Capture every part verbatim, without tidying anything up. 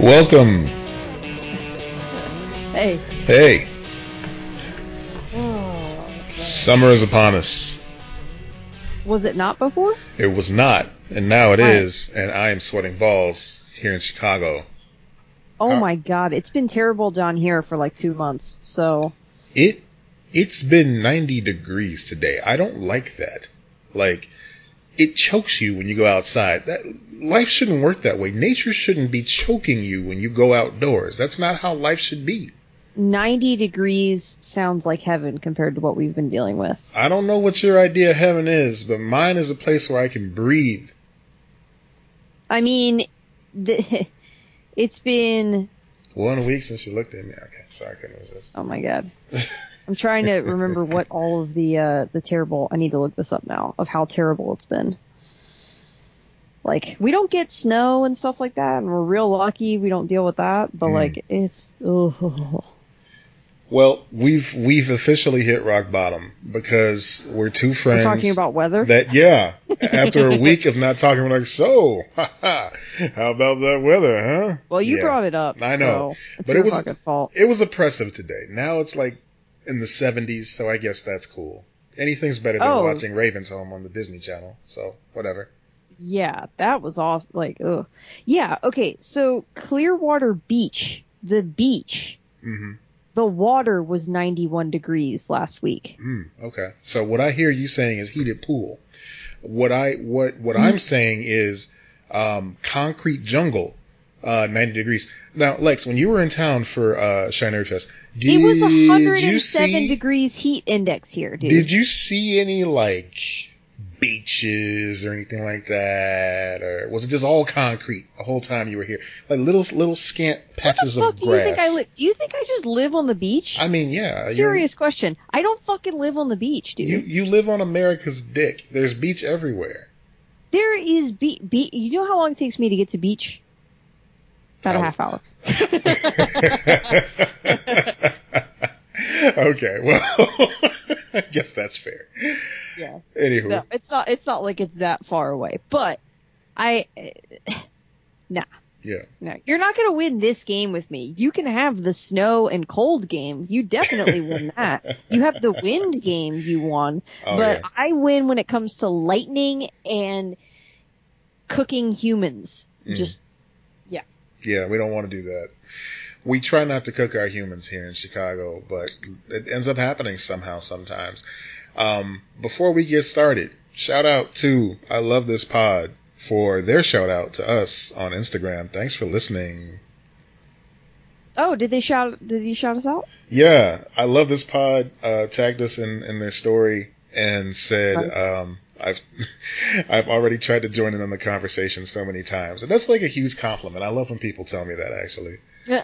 Welcome. Hey. Hey. Oh, summer is upon us. Was it not before? It was not, and now it Why? is, and I am sweating balls here in Chicago. Oh, oh my God, it's been terrible down here for like two months, so... It, it's been ninety degrees today. I don't like that. Like... It chokes you when you go outside. That, life shouldn't work that way. Nature shouldn't be choking you when you go outdoors. That's not how life should be. ninety degrees sounds like heaven compared to what we've been dealing with. I don't know what your idea of heaven is, but mine is a place where I can breathe. I mean, the, it's been... One week since you looked at me. Okay, sorry, I couldn't resist. Oh, my God. I'm trying to remember what all of the uh, the terrible... I need to look this up now, of how terrible it's been. Like, we don't get snow and stuff like that, and we're real lucky we don't deal with that, but, mm. like, it's... Oh. Well, we've we've officially hit rock bottom, because we're two friends... We're talking about weather? That Yeah. After a week of not talking, we're like, so, haha, how about that weather, huh? Well, you yeah. brought it up. I know. So it's but your it was, fucking fault. It was oppressive today. Now it's, like, in the seventies, so I guess that's cool. Anything's better than oh. watching Raven's Home on the Disney Channel, so whatever. Yeah, that was awesome. Like, ugh. Yeah, okay, so Clearwater Beach, the beach, mm-hmm. the water was ninety-one degrees last week. Mm, okay, so what I hear you saying is heated pool. What, I, what, what mm-hmm. I'm saying is um, concrete jungle. Uh, ninety degrees. Now, Lex, when you were in town for uh, Shiner Fest, did it was one hundred seven see, degrees heat index here, dude. Did you see any, like, beaches or anything like that? Or was it just all concrete the whole time you were here? Like, little little scant patches of grass. What the fuck do you think I li- do you think I just live on the beach? I mean, yeah. Serious question. I don't fucking live on the beach, dude. You, you live on America's dick. There's beach everywhere. There is beach. Be- you know how long it takes me to get to beach? About a half hour. Okay, well, I guess that's fair. Yeah. Anywho, no, it's not. It's not like it's that far away. But I, nah. Yeah. No, you're not gonna win this game with me. You can have the snow and cold game. You definitely win that. You have the wind game. You won, oh, but yeah. I win when it comes to lightning and cooking humans. Mm. Just. Yeah, we don't want to do that. We try not to cook our humans here in Chicago, but it ends up happening somehow sometimes. Um, before we get started, shout out to I Love This Pod for their shout out to us on Instagram. Thanks for listening. Oh, did they shout? Did he shout us out? Yeah, I Love This Pod uh, tagged us in, in their story and said. Nice. Um, I've I've already tried to join in on the conversation so many times. And that's like a huge compliment. I love when people tell me that, actually. Yeah,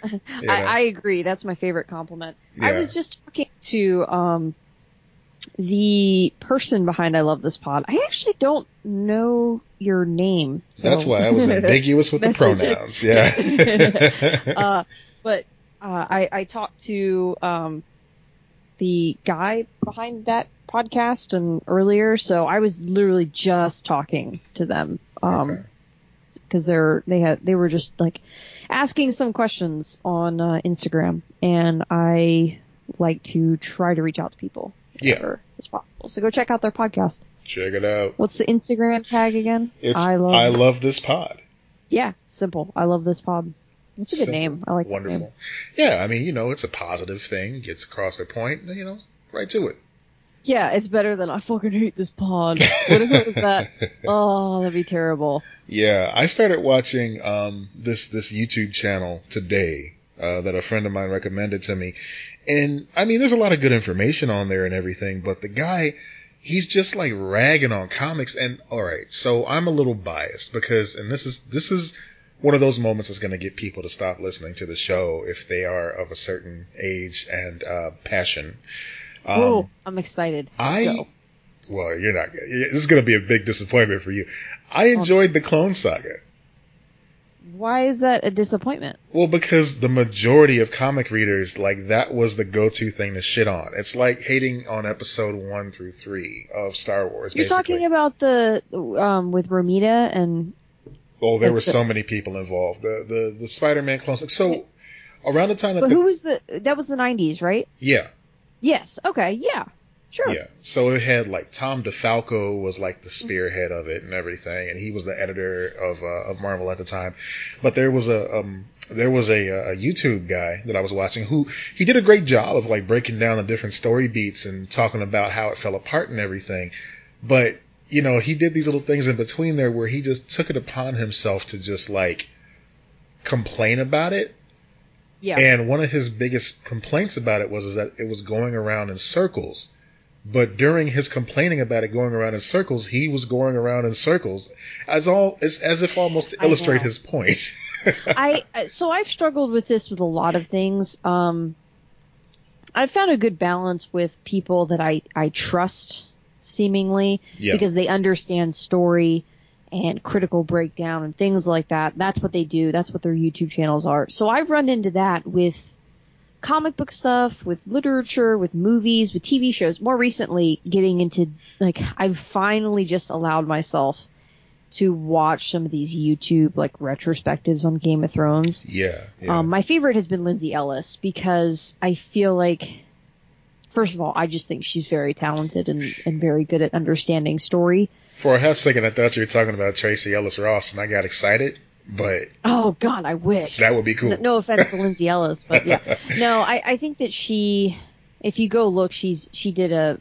I, I agree. That's my favorite compliment. Yeah. I was just talking to um, the person behind I Love This Pod. I actually don't know your name. So. That's why I was ambiguous with the pronouns. Yeah. uh, but uh, I, I talked to um, the guy behind that podcast and earlier, so I was literally just talking to them um because okay. they're they had they were just like asking some questions on uh, Instagram, and I like to try to reach out to people whenever yeah. as possible. So go check out their podcast. Check it out. What's the Instagram tag again? It's I love I love this pod. Yeah, simple. I Love This Pod. It's a simple, good name. I like wonderful. That name. Yeah, I mean, you know, it's a positive thing. Gets across the point. You know, right to it. Yeah, it's better than I fucking hate this pod. What if it was that? Oh, that'd be terrible. Yeah, I started watching um, this this YouTube channel today uh, that a friend of mine recommended to me. And, I mean, there's a lot of good information on there and everything, but the guy, he's just, like, ragging on comics. And, all right, so I'm a little biased because, and this is this is one of those moments that's going to get people to stop listening to the show if they are of a certain age and uh, passion. Um, oh, I'm excited. I Go. Well, you're not. This is going to be a big disappointment for you. I enjoyed the Clone Saga. Why is that a disappointment? Well, because the majority of comic readers, like, that was the go-to thing to shit on. It's like hating on episode one through three of Star Wars. You're basically. Talking about the um with Romita and Oh, there were so many people involved. The the, the Spider-Man clones. So around the time that but the, who was the that was the nineties, right? Yeah. Yes. Okay. Yeah. Sure. Yeah. So it had like Tom DeFalco was like the spearhead of it and everything, and he was the editor of uh, of Marvel at the time. But there was a um, there was a, a YouTube guy that I was watching who he did a great job of like breaking down the different story beats and talking about how it fell apart and everything. But you know, he did these little things in between there where he just took it upon himself to just like complain about it. Yeah. And one of his biggest complaints about it was is that it was going around in circles. But during his complaining about it going around in circles, he was going around in circles, as all as, as if almost to illustrate his point. I so I've struggled with this with a lot of things. Um, I've found a good balance with people that I, I trust, seemingly, yeah. because they understand story and critical breakdown and things like that. That's what they do. That's what their YouTube channels are. So I've run into that with comic book stuff, with literature, with movies, with T V shows. More recently, getting into, like, I've finally just allowed myself to watch some of these YouTube, like, retrospectives on Game of Thrones. Yeah. yeah. Um, my favorite has been Lindsay Ellis, because I feel like, first of all, I just think she's very talented and, and very good at understanding story. For a half second, I thought you were talking about Tracy Ellis Ross, and I got excited. But oh God, I wish. That would be cool. No, no offense to Lindsay Ellis, but yeah, no, I, I think that she, if you go look, she's she did a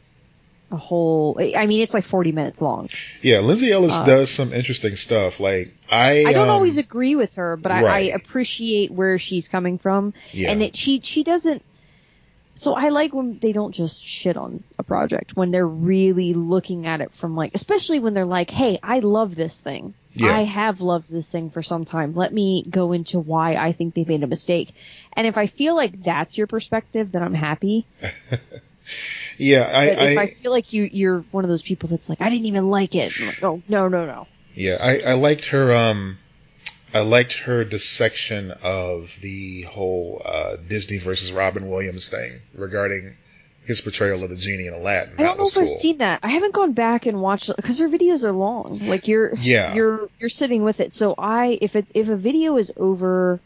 a whole. I mean, it's like forty minutes long. Yeah, Lindsay Ellis uh, does some interesting stuff. Like I, I don't um, always agree with her, but right. I, I appreciate where she's coming from, yeah. and that she she doesn't. So I like when they don't just shit on a project, when they're really looking at it from like, especially when they're like, hey, I love this thing. Yeah. I have loved this thing for some time. Let me go into why I think they made a mistake. And if I feel like that's your perspective, then I'm happy. yeah. I, but if I, I feel like you, you're one of those people that's like, I didn't even like it. Like, oh, no, no, no. Yeah. I, I liked her. Um, I liked her dissection of the whole uh, Disney versus Robin Williams thing regarding his portrayal of the genie in Aladdin. I don't know if cool. I've seen that. I haven't gone back and watched it because their videos are long. Like you're, yeah. you're, you're sitting with it. So I, if it, if a video is over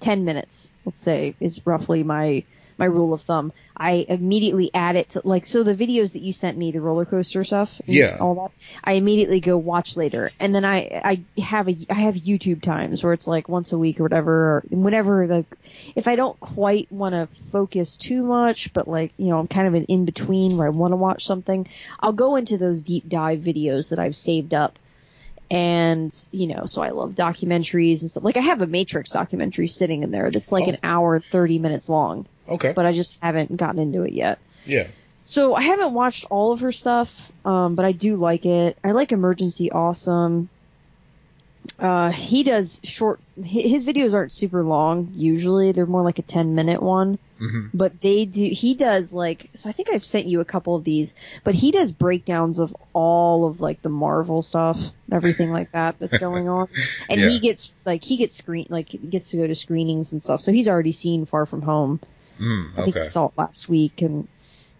ten minutes, let's say, is roughly my my rule of thumb, I immediately add it to like so the videos that you sent me, the roller coaster stuff, and yeah, all that. I immediately go watch later, and then I I have a I have YouTube times where it's like once a week or whatever, or whenever the if I don't quite want to focus too much, but like you know I'm kind of an in between where I want to watch something, I'll go into those deep dive videos that I've saved up. And, you know, so I love documentaries and stuff. Like, I have a Matrix documentary sitting in there that's like oh. an hour and thirty minutes long. Okay. But I just haven't gotten into it yet. Yeah. So I haven't watched all of her stuff, um, but I do like it. I like Emergency Awesome. Uh, he does short – his videos aren't super long usually. They're more like a ten-minute one. Mm-hmm. But they do – he does like – so I think I've sent you a couple of these. But he does breakdowns of all of like the Marvel stuff and everything like that that's going on. And yeah. he gets – like he gets screen – like gets to go to screenings and stuff. So he's already seen Far From Home. Mm, okay. I think he saw it last week. And,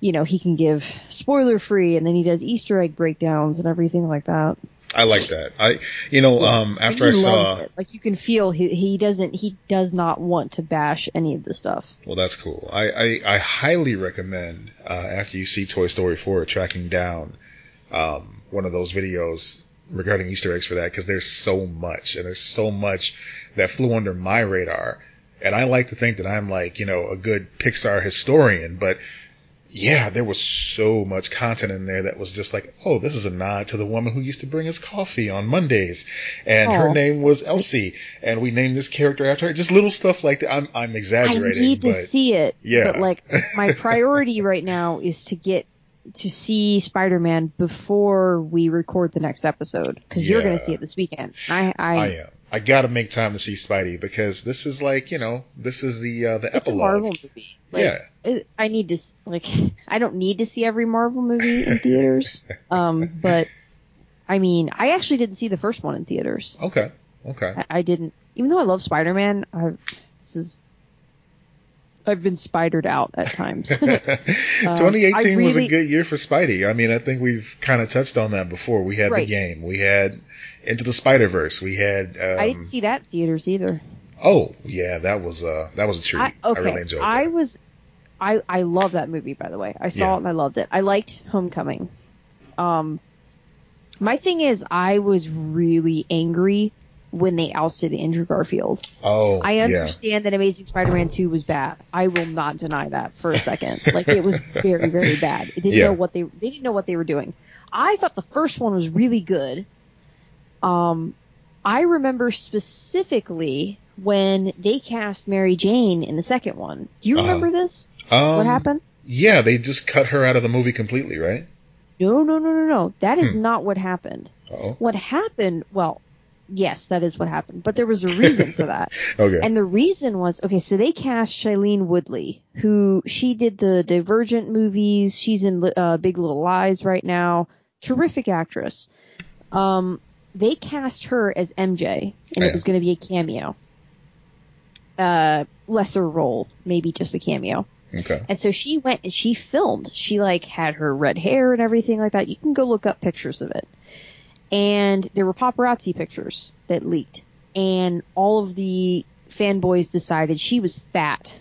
you know, he can give spoiler-free. And then he does Easter egg breakdowns and everything like that. I like that. I, you know, yeah. um, after I saw, it. Like you can feel he, he doesn't, he does not want to bash any of the stuff. Well, that's cool. I, I, I highly recommend, uh, after you see Toy Story four, tracking down, um, one of those videos regarding Easter eggs for that. Cause there's so much and there's so much that flew under my radar. And I like to think that I'm like, you know, a good Pixar historian, but yeah, there was so much content in there that was just like, oh, this is a nod to the woman who used to bring us coffee on Mondays, and Aww. her name was Elsie, and we named this character after her. Just little stuff like that. I'm I'm exaggerating. I need but, to see it. Yeah. But like my priority right now is to get to see Spider-Man before we record the next episode because yeah. you're going to see it this weekend. I I, I am. I gotta make time to see Spidey because this is like, you know, this is the uh, the epilogue. It's a Marvel movie. Like, yeah, it, I need to like I don't need to see every Marvel movie in theaters, um, but I mean, I actually didn't see the first one in theaters. Okay, okay. I, I didn't, even though I love Spider-Man. I, this is I've been spidered out at times. twenty eighteen uh, really, was a good year for Spidey. I mean, I think we've kind of touched on that before. We had right. The Game. We had Into the Spider-Verse. We had... Um, I didn't see that in theaters either. Oh, yeah. That was, uh, that was a treat. I, okay. I really enjoyed it. I was... I, I love that movie, by the way. I saw yeah. it and I loved it. I liked Homecoming. Um, my thing is, I was really angry when they ousted Andrew Garfield. Oh, I understand yeah. that Amazing Spider-Man two was bad. I will not deny that for a second. Like, it was very, very bad. It didn't yeah. know what they they didn't know what they were doing. I thought the first one was really good. Um, I remember specifically when they cast Mary Jane in the second one. Do you remember uh, this? Um, what happened? Yeah, they just cut her out of the movie completely, right? No, no, no, no, no. That is hmm. not what happened. Uh-oh. What happened? Well. Yes, that is what happened. But there was a reason for that. Okay. And the reason was, okay, so they cast Shailene Woodley, who she did the Divergent movies. She's in uh, Big Little Lies right now. Terrific actress. Um, they cast her as M J, and yeah. it was going to be a cameo. Uh, lesser role, maybe just a cameo. Okay. And so she went and she filmed. She, like, had her red hair and everything like that. You can go look up pictures of it. And there were paparazzi pictures that leaked. And all of the fanboys decided she was fat.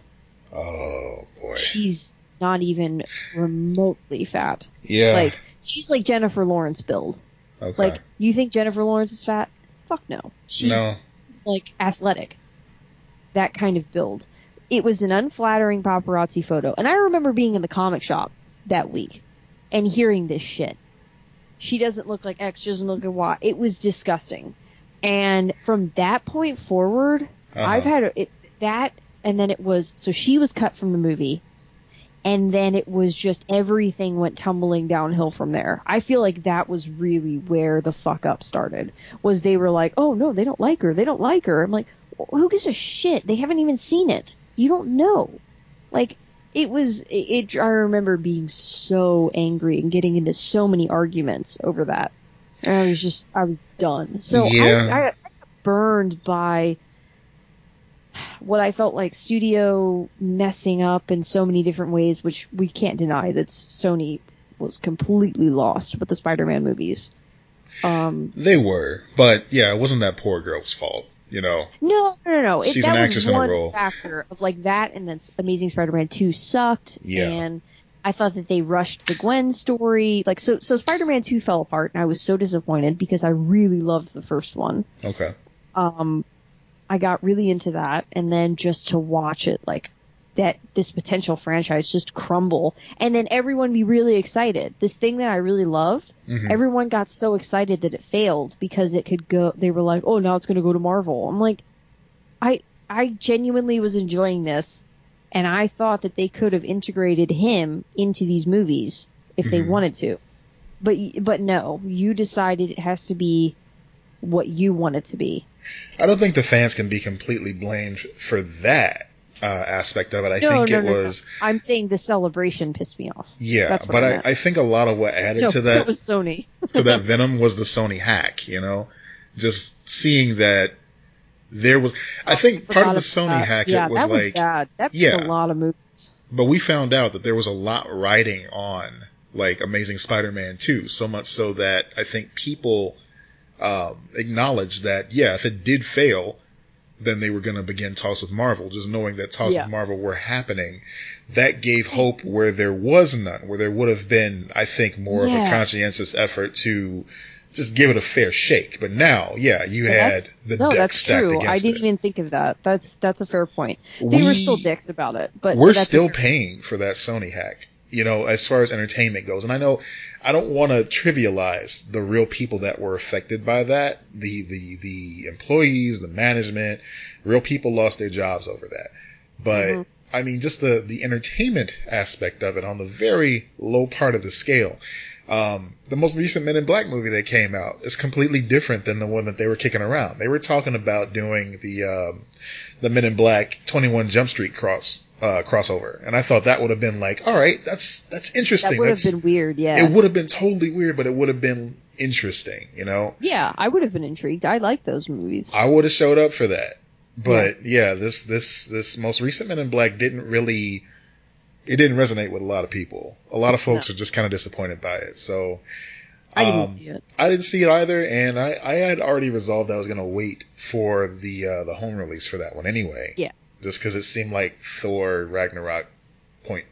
Oh, boy. She's not even remotely fat. Yeah. Like, she's like Jennifer Lawrence build. Okay. Like, you think Jennifer Lawrence is fat? Fuck no. She's, no. like, athletic. That kind of build. It was an unflattering paparazzi photo. And I remember being in the comic shop that week and hearing this shit. She doesn't look like X, she doesn't look like Y. It was disgusting. And from that point forward, uh-huh. I've had a, it, that, and then it was, so she was cut from the movie, and then it was just everything went tumbling downhill from there. I feel like that was really where the fuck up started, was they were like, oh, no, they don't like her, they don't like her. I'm like, who gives a shit? They haven't even seen it. You don't know. Like... It was, it, I remember being so angry and getting into so many arguments over that. And I was just, I was done. So yeah. I, I, I got burned by what I felt like studio messing up in so many different ways, which we can't deny that Sony was completely lost with the Spider-Man movies. Um, they were, but yeah, it wasn't that poor girl's fault. You know, no, no, no, no. It, she's that an actress was one in a role. Factor of like that, and then Amazing Spider-Man two sucked, yeah. and I thought that they rushed the Gwen story. Like, so, so Spider-Man two fell apart, and I was so disappointed because I really loved the first one. Okay. Um, I got really into that, and then just to watch it like that, this potential franchise just crumble, and then everyone be really excited. This thing that I really loved, mm-hmm. everyone got so excited that it failed because it could go. They were like, "Oh, now it's going to go to Marvel." I'm like, I I genuinely was enjoying this, and I thought that they could have integrated him into these movies if mm-hmm. they wanted to, but but no, you decided it has to be what you want it to be. I don't think the fans can be completely blamed for that. Uh, aspect of it. I no, think no, it no, was. No. I'm saying the celebration pissed me off. Yeah, That's what but I, I think a lot of what added no, to that, that was Sony. to that Venom was the Sony hack. You know, just seeing that there was. I, I think part of the Sony that. hack yeah, it was that like was bad. That was yeah, a lot of movies. But we found out that there was a lot riding on like Amazing Spider-Man two, so much so that I think people um, acknowledged that yeah, if it did fail. Then they were going to begin Talks with Marvel, just knowing that Talks yeah. with Marvel were happening. That gave hope where there was none, where there would have been, I think, more yeah. of a conscientious effort to just give it a fair shake. But now, yeah, you yeah, had the no, dicks stacked true. against it. I didn't it. even think of that. That's that's a fair point. They we, were still dicks about it. But we're that's still paying for that Sony hack, you know, as far as entertainment goes. And I know I don't want to trivialize the real people that were affected by that. The, the, the employees, the management, real people lost their jobs over that. But mm-hmm. I mean, just the, the entertainment aspect of it on the very low part of the scale. Um, the most recent Men in Black movie that came out is completely different than the one that they were kicking around. They were talking about doing the, um, the Men in Black twenty-one Jump Street cross. Uh, crossover, and I thought that would have been like, all right, that's that's interesting. That would that's, have been weird, yeah. It would have been totally weird, but it would have been interesting, you know. Yeah, I would have been intrigued. I like those movies. I would have showed up for that, But yeah, this this this most recent Men in Black didn't really it didn't resonate with a lot of people. A lot of folks no. are just kind of disappointed by it. So I didn't um, see it. I didn't see it either, and I, I had already resolved I was going to wait for the uh, the home release for that one anyway. Yeah. Just because it seemed like Thor Ragnarok point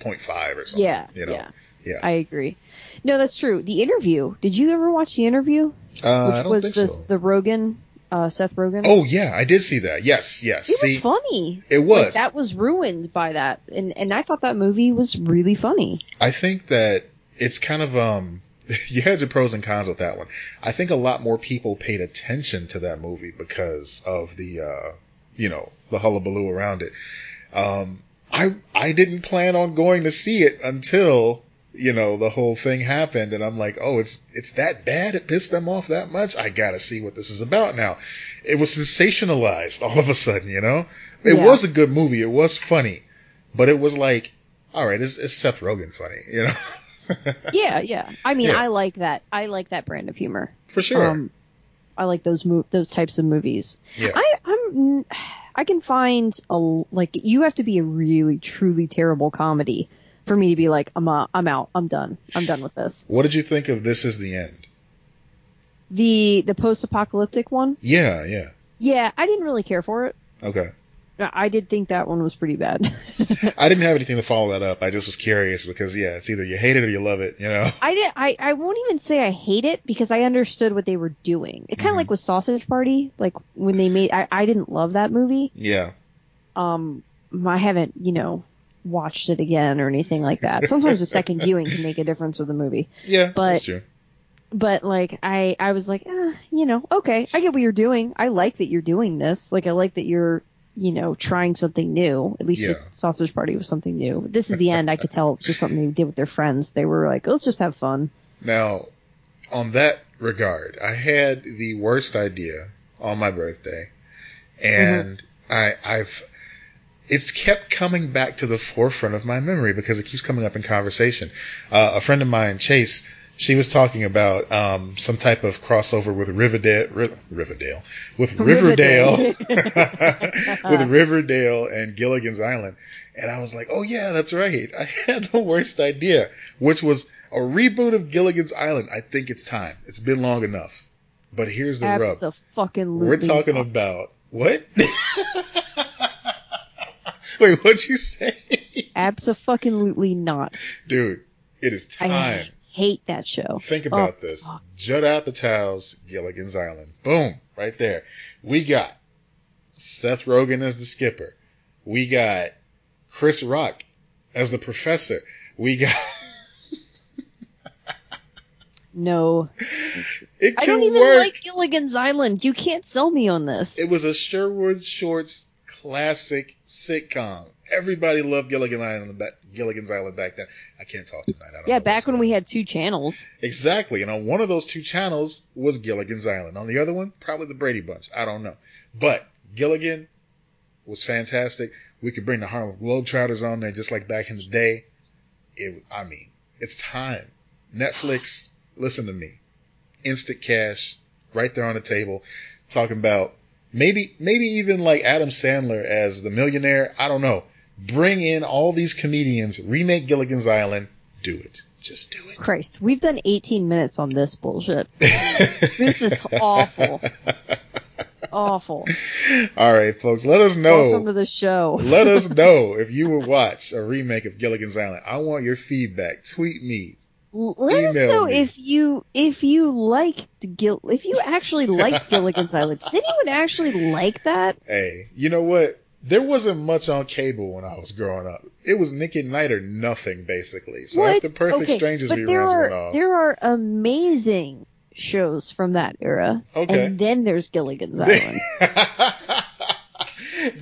point five or something. Yeah. You know? Yeah. Yeah. I agree. No, that's true. The Interview. Did you ever watch The Interview? Uh, Which I don't was think the, so. the Rogan. Uh, Seth Rogen. Oh yeah, I did see that. Yes, yes. It see, was funny. It was. Like, that was ruined by that, and and I thought that movie was really funny. I think that it's kind of um, you had your pros and cons with that one. I think a lot more people paid attention to that movie because of the uh, you know, the hullabaloo around it. Um, I I didn't plan on going to see it until, you know, the whole thing happened, and I'm like, oh, it's it's that bad? It pissed them off that much? I gotta see what this is about now. It was sensationalized all of a sudden, you know? It yeah. was a good movie. It was funny. But it was like, all right, it's, it's Seth Rogen funny, you know? yeah, yeah. I mean, yeah. I like that. I like that brand of humor. For sure. Um, I like those mo- those types of movies. Yeah. I, I'm, I can find, a like, you have to be a really, truly terrible comedy for me to be like, I'm uh, I'm out. I'm done. I'm done with this. What did you think of This Is the End? The the post-apocalyptic one? Yeah, yeah. Yeah, I didn't really care for it. Okay. I did think that one was pretty bad. I didn't have anything to follow that up. I just was curious because, yeah, it's either you hate it or you love it, you know? I did, I, I won't even say I hate it because I understood what they were doing. It kind of mm-hmm. like with Sausage Party, like when they made... I, I didn't love that movie. Yeah. Um, I haven't, you know... watched it again or anything like that. Sometimes a second viewing can make a difference with a movie. Yeah, but, that's true. But like I, I was like, eh, you know, okay, I get what you're doing. I like that you're doing this. Like I like that you're, you know, trying something new. At least yeah. with Sausage Party was something new. This Is the End. I could tell it was just something they did with their friends. They were like, let's just have fun. Now, on that regard, I had the worst idea on my birthday, and mm-hmm. I, I've. It's kept coming back to the forefront of my memory because it keeps coming up in conversation. Uh, a friend of mine, Chase, she was talking about um, some type of crossover with Riverdale, Riv- Riverdale, with Riverdale, with Riverdale and Gilligan's Island, and I was like, "Oh yeah, that's right." I had the worst idea, which was a reboot of Gilligan's Island. I think it's time. It's been long enough. But here's the Abso-fucking-lutely rub. We're talking about what? Wait, what'd you say? Abso-fucking-lutely not. Dude, it is time. I hate that show. Think about oh, this. Oh. Judd Apatow's Gilligan's Island. Boom. Right there. We got Seth Rogen as the skipper. We got Chris Rock as the professor. We got... No. It can I don't even work. Like Gilligan's Island. You can't sell me on this. It was a Sherwood Shorts... classic sitcom. Everybody loved Gilligan's Island, back, Gilligan's Island back then. I can't talk tonight. I don't yeah, know back when we had two channels. Exactly. And on one of those two channels was Gilligan's Island. On the other one, probably the Brady Bunch. I don't know. But Gilligan was fantastic. We could bring the Harlem Globetrotters on there just like back in the day. It. I mean, it's time. Netflix, listen to me. Instant cash right there on the table talking about Maybe maybe even like Adam Sandler as the millionaire. I don't know. Bring in all these comedians. Remake Gilligan's Island. Do it. Just do it. Christ, we've done eighteen minutes on this bullshit. This is awful. Awful. All right, folks. Let us know. Welcome to the show. Let us know if you would watch a remake of Gilligan's Island. I want your feedback. Tweet me. Let Email us know me. if you if you liked Gil if you actually liked Gilligan's Island. Did anyone actually like that? Hey, you know what? There wasn't much on cable when I was growing up. It was Nick at Night or nothing, basically. So what? after Perfect okay, Strangers reruns went off. There are amazing shows from that era. Okay. And then there's Gilligan's Island.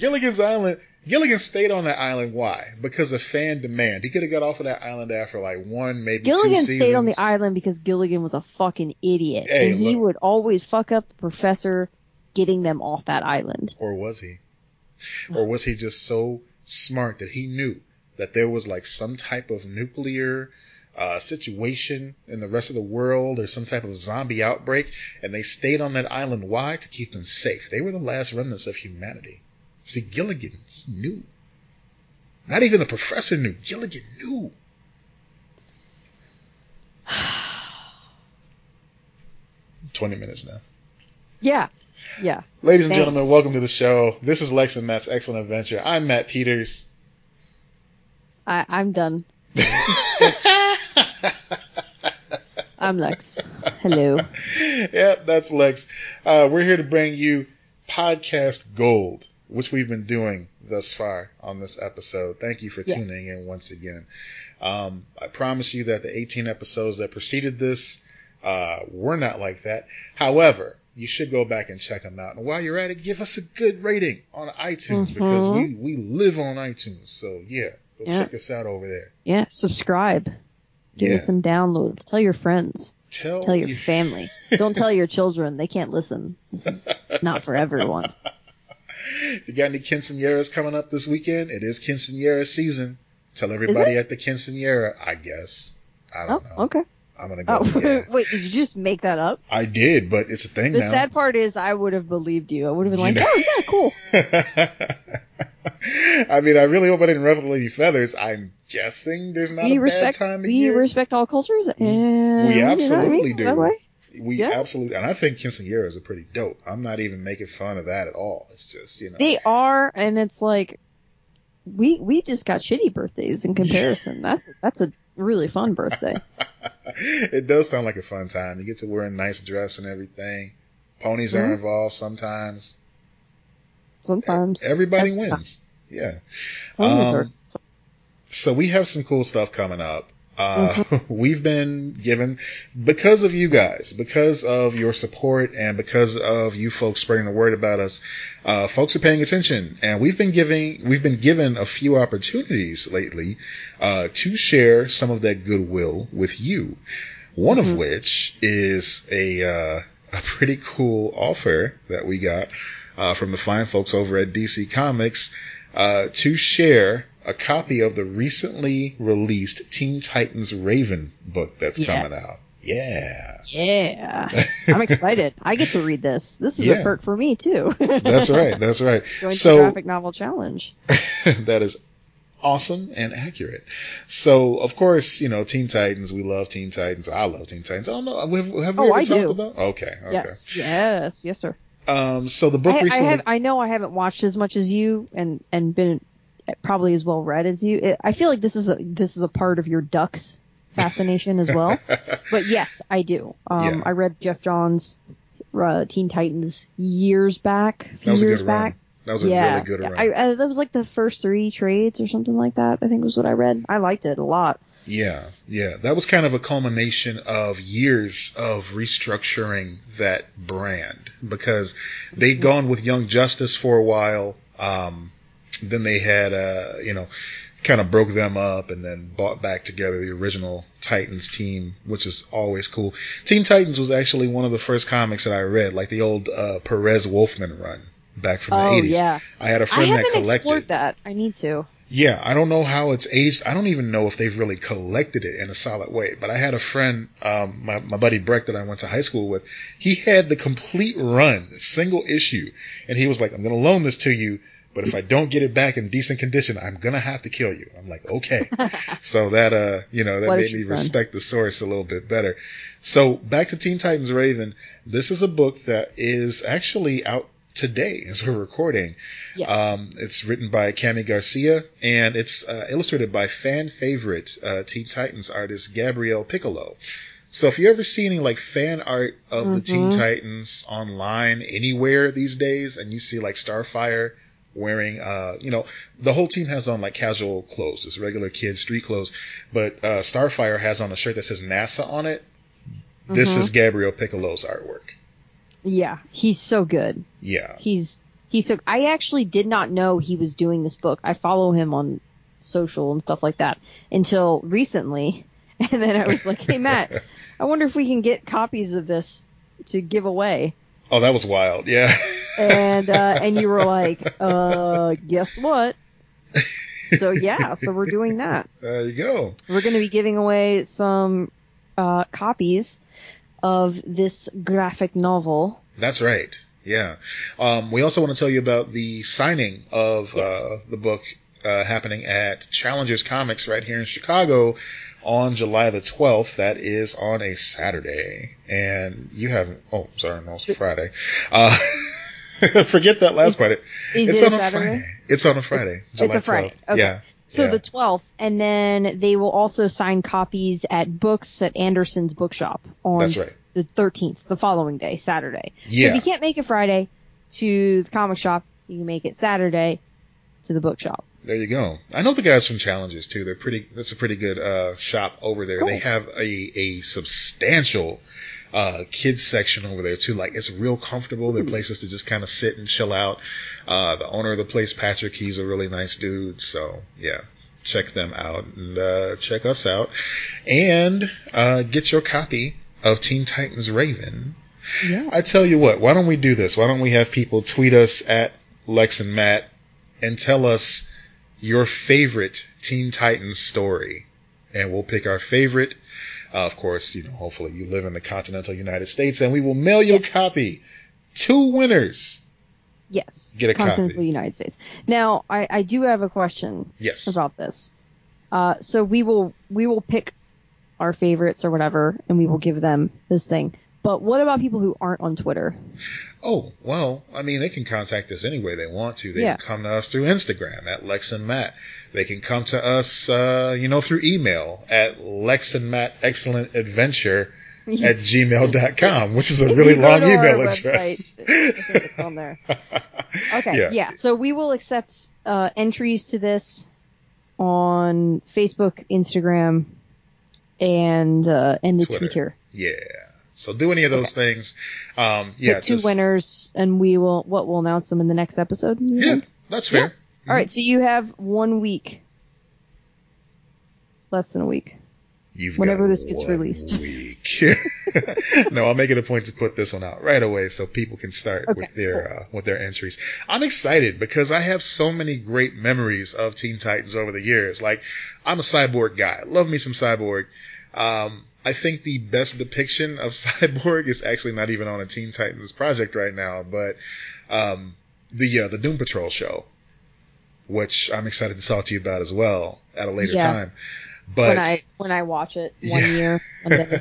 Gilligan's Island. Gilligan stayed on that island. Why? Because of fan demand. He could have got off of that island after like one, maybe Gilligan two seasons. Gilligan stayed on the island because Gilligan was a fucking idiot. Hey, and look. He would always fuck up the professor getting them off that island. Or was he? Or was he just so smart that he knew that there was like some type of nuclear uh, situation in the rest of the world or some type of zombie outbreak, and they stayed on that island. Why? To keep them safe. They were the last remnants of humanity. See, Gilligan, he knew. Not even the professor knew. Gilligan knew. twenty minutes now. Yeah. Yeah. Ladies and Thanks. gentlemen, welcome to the show. This is Lex and Matt's Excellent Adventure. I'm Matt Peters. I, I'm done. I'm Lex. Hello. Yep, that's Lex. Uh, we're here to bring you podcast gold, which we've been doing thus far on this episode. Thank you for tuning yeah. in once again. Um, I promise you that the eighteen episodes that preceded this uh, were not like that. However, you should go back and check them out. And while you're at it, give us a good rating on iTunes mm-hmm. because we, we live on iTunes. So, yeah, go yeah. check us out over there. Yeah, subscribe. Give yeah. us some downloads. Tell your friends. Tell, tell your you. family. Don't tell your children. They can't listen. This is not for everyone. If you got any quinceañeras coming up this weekend, it is quinceañera season. Tell everybody at the quinceañera, I guess. I don't oh, know. Okay. I'm going to go. Oh, yeah. Wait, did you just make that up? I did, but it's a thing the now. The sad part is I would have believed you. I would have been like, you know? oh, yeah, cool. I mean, I really hope I didn't ruffle any feathers. I'm guessing there's not we a respect, bad time in here. We respect all cultures. And we absolutely you know what I mean? do. We yeah. absolutely, and I think quinceañeras are pretty dope. I'm not even making fun of that at all. It's just, you know. They are, and it's like, we we just got shitty birthdays in comparison. that's that's a really fun birthday. It does sound like a fun time. You get to wear a nice dress and everything. Ponies mm-hmm. are involved sometimes. Sometimes. Everybody Every wins. Time. Yeah. Um, are- so we have some cool stuff coming up. Uh, mm-hmm. We've been given, because of you guys, because of your support and because of you folks spreading the word about us, uh, folks are paying attention, and we've been giving, we've been given a few opportunities lately, uh, to share some of that goodwill with you. One mm-hmm. of which is a, uh, a pretty cool offer that we got, uh, from the fine folks over at D C Comics, uh, to share a copy of the recently released Teen Titans Raven book that's yeah. coming out. Yeah. Yeah. I'm excited. I get to read this. This is yeah. a perk for me, too. That's right. That's right. Going to so, the graphic novel challenge. That is awesome and accurate. So, of course, you know, Teen Titans, we love Teen Titans. I love Teen Titans. I don't know. Have, have we oh, ever I talked do. about Okay. okay. Yes. Yes. Yes, sir. Um, so the book I, recently... I, have, I know I haven't watched as much as you and, and been... probably as well read as you. It, I feel like this is a this is a part of your ducks fascination as well. But yes, I do. Um, yeah. I read Jeff Johns' uh, Teen Titans years back. That was years a good back. run. That was yeah, a really good yeah. run. I, I, that was like the first three trades or something like that, I think was what I read. I liked it a lot. Yeah, yeah. That was kind of a culmination of years of restructuring that brand because they'd gone with Young Justice for a while. Um, Then they had, uh, you know, kind of broke them up and then bought back together the original Titans team, which is always cool. Teen Titans was actually one of the first comics that I read, like the old uh, Perez Wolfman run back from the oh, eighties. Yeah. I had a friend I that collected. I haven't explored that. I need to. Yeah, I don't know how it's aged. I don't even know if they've really collected it in a solid way. But I had a friend, um, my, my buddy Breck that I went to high school with, he had the complete run, single issue. And he was like, I'm going to loan this to you. But if I don't get it back in decent condition, I'm going to have to kill you. I'm like, okay. So that, uh, you know, that what made me respect the source a little bit better. So back to Teen Titans Raven. This is a book that is actually out today as we're recording. Yes. Um, it's written by Cami Garcia and it's uh, illustrated by fan favorite uh, Teen Titans artist Gabrielle Piccolo. So if you ever see any like fan art of mm-hmm. the Teen Titans online anywhere these days and you see like Starfire wearing, uh, you know, the whole team has on like casual clothes, just regular kids, street clothes. But uh, Starfire has on a shirt that says NASA on it. Mm-hmm. This is Gabriel Piccolo's artwork. Yeah, he's so good. Yeah, he's he's so. I actually did not know he was doing this book. I follow him on social and stuff like that until recently, and then I was like, "Hey Matt, I wonder if we can get copies of this to give away." Oh, that was wild. Yeah. and, uh, and you were like, uh, guess what? So yeah, so we're doing that. There you go. We're going to be giving away some uh, copies of this graphic novel. That's right. Yeah. Um, we also want to tell you about the signing of yes. uh, the book uh, happening at Challengers Comics right here in Chicago on July the twelfth. That is on a Saturday. And you have... Oh, sorry. No, it's Friday. Uh, forget that last is, part. Is it's it on a Saturday? Friday. It's on a Friday. It's, July it's a Friday. twelfth. Okay. Yeah. So yeah. the twelfth, and then they will also sign copies at Books at Anderson's Bookshop on That's right. the thirteenth, the following day, Saturday. Yeah. So if you can't make it Friday to the comic shop, you can make it Saturday to the bookshop. There you go. I know the guys from Challengers too. They're pretty. That's a pretty good uh, shop over there. Cool. They have a a substantial uh, kids section over there too. Like, it's real comfortable. Ooh. There are places to just kind of sit and chill out. Uh, the owner of the place, Patrick, he's a really nice dude. So yeah, check them out and uh, check us out, and uh, get your copy of Teen Titans Raven. Yeah. I tell you what. Why don't we do this? Why don't we have people tweet us at Lex and Matt and tell us your favorite Teen Titans story, and we'll pick our favorite. Uh, of course, you know, hopefully you live in the continental United States, and we will mail you yes. a copy. Two winners. Yes. Get a copy. Continental United States. Now, I, I do have a question. Yes. About this. Uh, so we will we will pick our favorites or whatever, and we will give them this thing. But what about people who aren't on Twitter? Oh, well, I mean, they can contact us any way they want to. They yeah. can come to us through Instagram at Lex and Matt. They can come to us, uh, you know, through email at Lex and Matt Excellent Adventure at gmail dot com, which is a really long email address. Website, I think it's on there. Okay, yeah. yeah. So we will accept uh, entries to this on Facebook, Instagram, and uh, and the Twitter. Twitter. Yeah. So do any of those okay. things. Um, yeah, Pick two just, winners, and we will what we'll announce them in the next episode. Yeah, think? That's fair. Yeah. Mm-hmm. All right, so you have one week, less than a week. You've whenever got this gets one released. Week. No, I'll make it a point to put this one out right away so people can start okay, with their cool. uh, with their entries. I'm excited because I have so many great memories of Teen Titans over the years. Like, I'm a Cyborg guy. Love me some Cyborg. Um, I think the best depiction of Cyborg is actually not even on a Teen Titans project right now, but um, the uh, the Doom Patrol show, which I'm excited to talk to you about as well at a later yeah. time. But when I when I watch it one yeah. year, one day.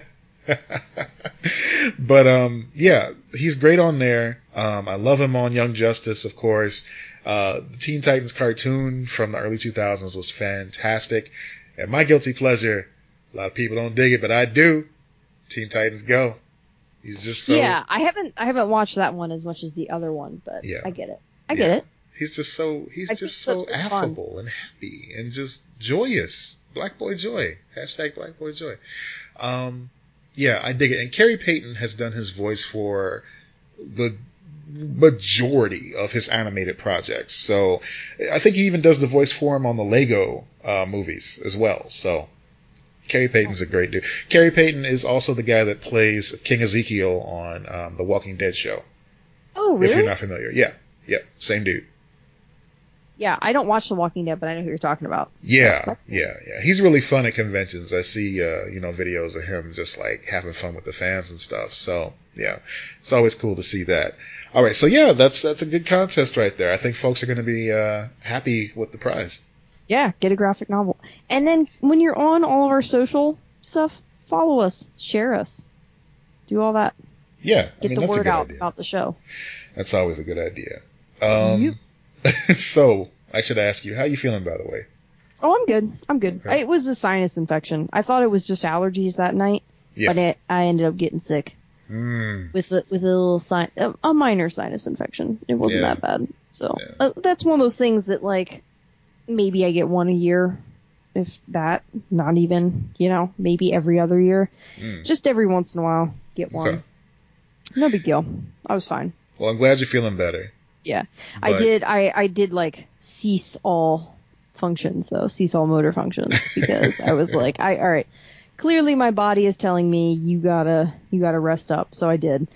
But um, yeah, he's great on there. Um, I love him on Young Justice, of course. Uh, the Teen Titans cartoon from the early two thousands was fantastic, and my guilty pleasure. A lot of people don't dig it, but I do. Teen Titans Go. He's just so... Yeah, I haven't I haven't watched that one as much as the other one, but yeah. I get it. I yeah. get it. He's just so he's I just so affable fun. And happy and just joyous. Black boy joy. Hashtag black boy joy. Um, yeah, I dig it. And Khary Payton has done his voice for the majority of his animated projects. So I think he even does the voice for him on the Lego uh, movies as well. So... Khary Payton's a great dude. Khary Payton is also the guy that plays King Ezekiel on um, The Walking Dead show. Oh, really? If you're not familiar. Yeah. Yeah. Same dude. Yeah. I don't watch The Walking Dead, but I know who you're talking about. Yeah. Cool. Yeah. Yeah. He's really fun at conventions. I see, uh, you know, videos of him just like having fun with the fans and stuff. So, yeah. It's always cool to see that. All right. So, yeah, that's, that's a good contest right there. I think folks are going to be uh, happy with the prize. Yeah, get a graphic novel. And then when you're on all of our social stuff, follow us, share us, do all that. Yeah. Get I mean, the word out idea. About the show. That's always a good idea. Um, yep. So I should ask you, how are you feeling, by the way? Oh, I'm good. I'm good. Okay. I, it was a sinus infection. I thought it was just allergies that night, yeah. but it, I ended up getting sick mm. with, a, with a little sin- a, a minor sinus infection. It wasn't yeah. that bad. So yeah. uh, that's one of those things that, like, maybe I get one a year, if that, not even, you know, maybe every other year. Mm. Just every once in a while, get one. Okay. No big deal. I was fine. Well, I'm glad you're feeling better. Yeah. But... I did, I, I did, like, cease all functions, though, cease all motor functions, because I was like, I all right, clearly my body is telling me you gotta, you gotta rest up, so I did.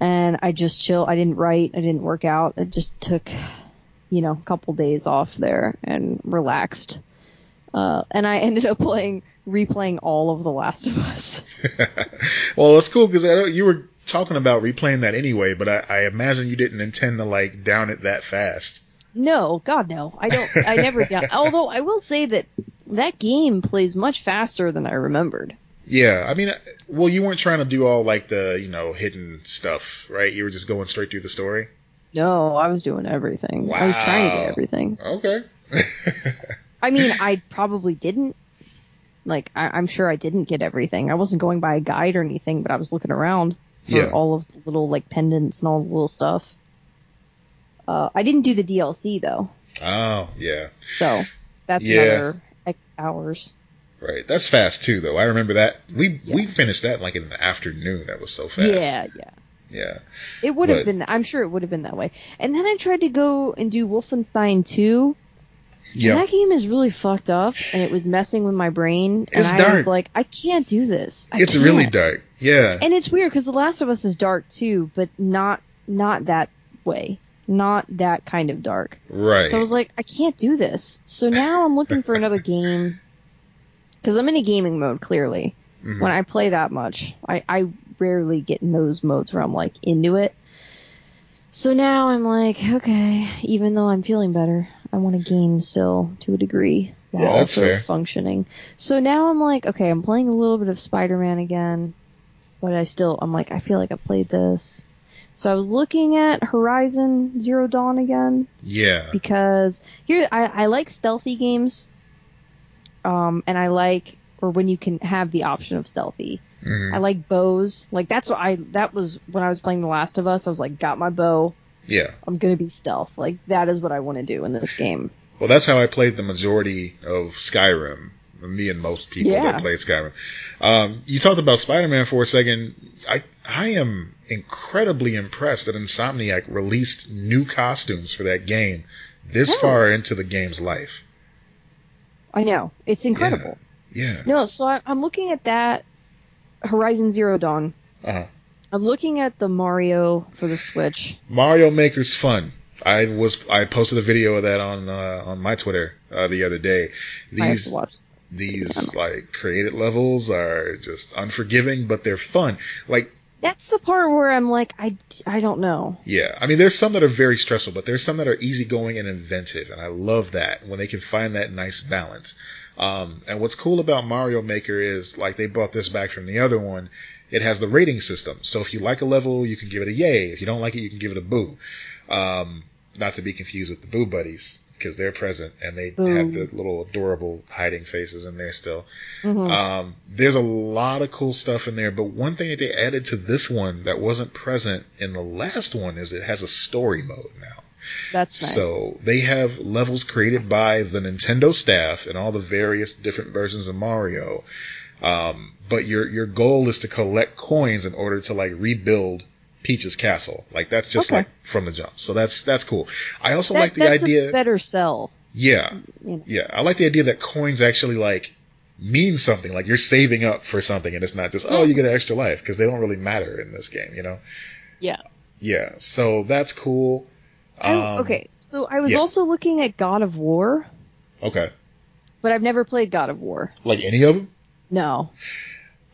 And I just chill. I didn't write. I didn't work out. It just took... you know, a couple days off there and relaxed. Uh, and I ended up playing, replaying all of The Last of Us. Well, that's cool because I don't, you were talking about replaying that anyway, but I, I imagine you didn't intend to like down it that fast. No, God, no. I don't. I never down. Although I will say that that game plays much faster than I remembered. Yeah, I mean, well, you weren't trying to do all like the, you know, hidden stuff, right? You were just going straight through the story. No, I was doing everything. Wow. I was trying to get everything. Okay. I mean, I probably didn't. Like, I, I'm sure I didn't get everything. I wasn't going by a guide or anything, but I was looking around for yeah. all of the little, like, pendants and all the little stuff. Uh, I didn't do the D L C, though. Oh, yeah. So, that's yeah. another X hours. Right. That's fast, too, though. I remember that. We yeah. we finished that, like, in an afternoon. That was so fast. Yeah, yeah. Yeah. It would have been... I'm sure it would have been that way. And then I tried to go and do Wolfenstein two. Yeah. That game is really fucked up, and it was messing with my brain. It's and I dark. was like, I can't do this. I it's can't. really dark. Yeah. And it's weird, because The Last of Us is dark, too, but not not that way. Not that kind of dark. Right. So I was like, I can't do this. So now I'm looking for another game... Because I'm in a gaming mode, clearly. Mm-hmm. When I play that much, I, I rarely get in those modes where I'm, like, into it. So now I'm like, okay, even though I'm feeling better, I want a game still to a degree while yeah, also fair. functioning. So now I'm like, okay, I'm playing a little bit of Spider-Man again, but I still, I'm like, I feel like I played this. So I was looking at Horizon Zero Dawn again. Yeah. Because here I, I like stealthy games. Um, and I like, or when you can have the option of stealthy. Mm-hmm. I like bows. Like that's what I, that was when I was playing The Last of Us, I was like, got my bow. Yeah. I'm going to be stealth. Like that is what I want to do in this game. Well, that's how I played the majority of Skyrim. Me and most people yeah. that played Skyrim. Um, you talked about Spider-Man for a second. I, I am incredibly impressed that Insomniac released new costumes for that game this oh. far into the game's life. I know. It's incredible. Yeah. yeah. No, so I, I'm looking at that Horizon Zero Dawn. Uh-huh. I'm looking at the Mario for the Switch. Mario Maker's fun. I was I posted a video of that on uh, on my Twitter uh, the other day. These I have to watch. These like created levels are just unforgiving, but they're fun. Like that's the part where I'm like, I, I don't know. Yeah. I mean, there's some that are very stressful, but there's some that are easygoing and inventive. And I love that when they can find that nice balance. Um, and what's cool about Mario Maker is like they brought this back from the other one. It has the rating system. So if you like a level, you can give it a yay. If you don't like it, you can give it a boo. Um, not to be confused with the Boo Buddies because they're present and they boo. have the little adorable hiding faces in there still. Mm-hmm. Um, there's a lot of cool stuff in there, but one thing that they added to this one that wasn't present in the last one is it has a story mode now. That's nice. So they have levels created by the Nintendo staff and all the various different versions of Mario. Um, but your, your goal is to collect coins in order to like rebuild Peach's castle. Like that's just okay. like from the jump. So that's, that's cool. I also that, like the that's idea. A better sell. Yeah. You know. Yeah. I like the idea that coins actually like mean something. Like you're saving up for something and it's not just, oh, you get an extra life. Cause they don't really matter in this game, you know? Yeah. Yeah. So that's cool. Um, I, okay. So I was yeah. also looking at God of War. Okay. But I've never played God of War. Like any of them? No.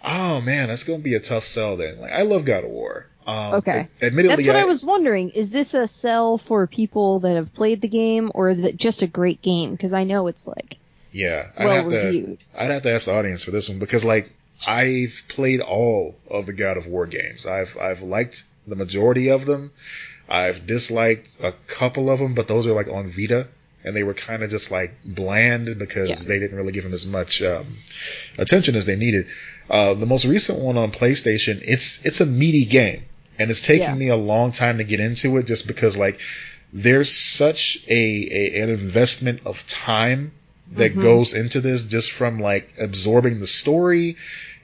Oh man, that's going to be a tough sell then. Like I love God of War. Um, okay. Admittedly, that's what I, I was wondering. Is this a sell for people that have played the game, or is it just a great game? Because I know it's like yeah, I'd well have reviewed. To, I'd have to ask the audience for this one because like I've played all of the God of War games. I've I've liked the majority of them. I've disliked a couple of them, but those are like on Vita, and they were kind of just like bland because yeah. they didn't really give them as much um, attention as they needed. Uh, the most recent one on PlayStation, it's it's a meaty game. And it's taking yeah. me a long time to get into it just because, like, there's such a, a an investment of time that mm-hmm. goes into this just from, like, absorbing the story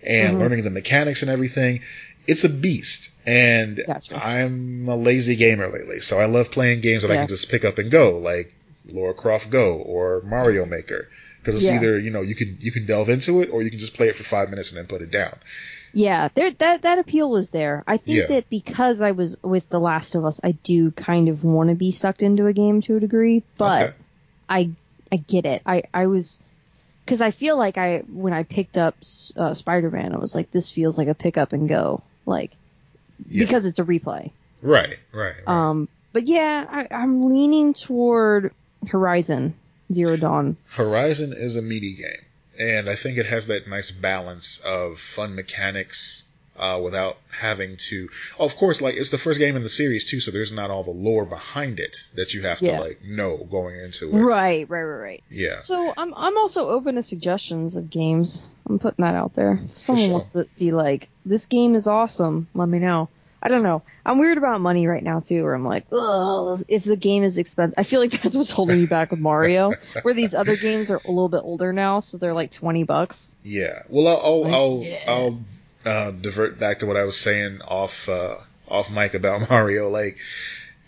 and mm-hmm. learning the mechanics and everything. It's a beast. And gotcha. I'm a lazy gamer lately, so I love playing games that yeah. I can just pick up and go, like Lara Croft Go or Mario Maker. Because it's yeah. either, you know, you can, you can delve into it or you can just play it for five minutes and then put it down. Yeah, there that that appeal was there. I think yeah. that because I was with The Last of Us, I do kind of want to be sucked into a game to a degree, but okay. I I get it. I, I was because I feel like I when I picked up uh, Spider-Man, I was like, this feels like a pick up and go, like yeah. because it's a replay. Right, right, right. Um, but yeah, I, I'm leaning toward Horizon Zero Dawn. Horizon is a meaty game. And I think it has that nice balance of fun mechanics uh, without having to... Of course, like it's the first game in the series, too, so there's not all the lore behind it that you have to yeah. like know going into it. Right, right, right, right. Yeah. So I'm I'm also open to suggestions of games. I'm putting that out there. If someone sure. wants to be like, this game is awesome, let me know. I don't know. I'm weird about money right now, too, where I'm like, ugh, if the game is expensive. I feel like that's what's holding me back with Mario, where these other games are a little bit older now, so they're like twenty bucks. Yeah. Well, I'll I'll, I'll, yeah. I'll uh, divert back to what I was saying off uh, off mic about Mario. Like,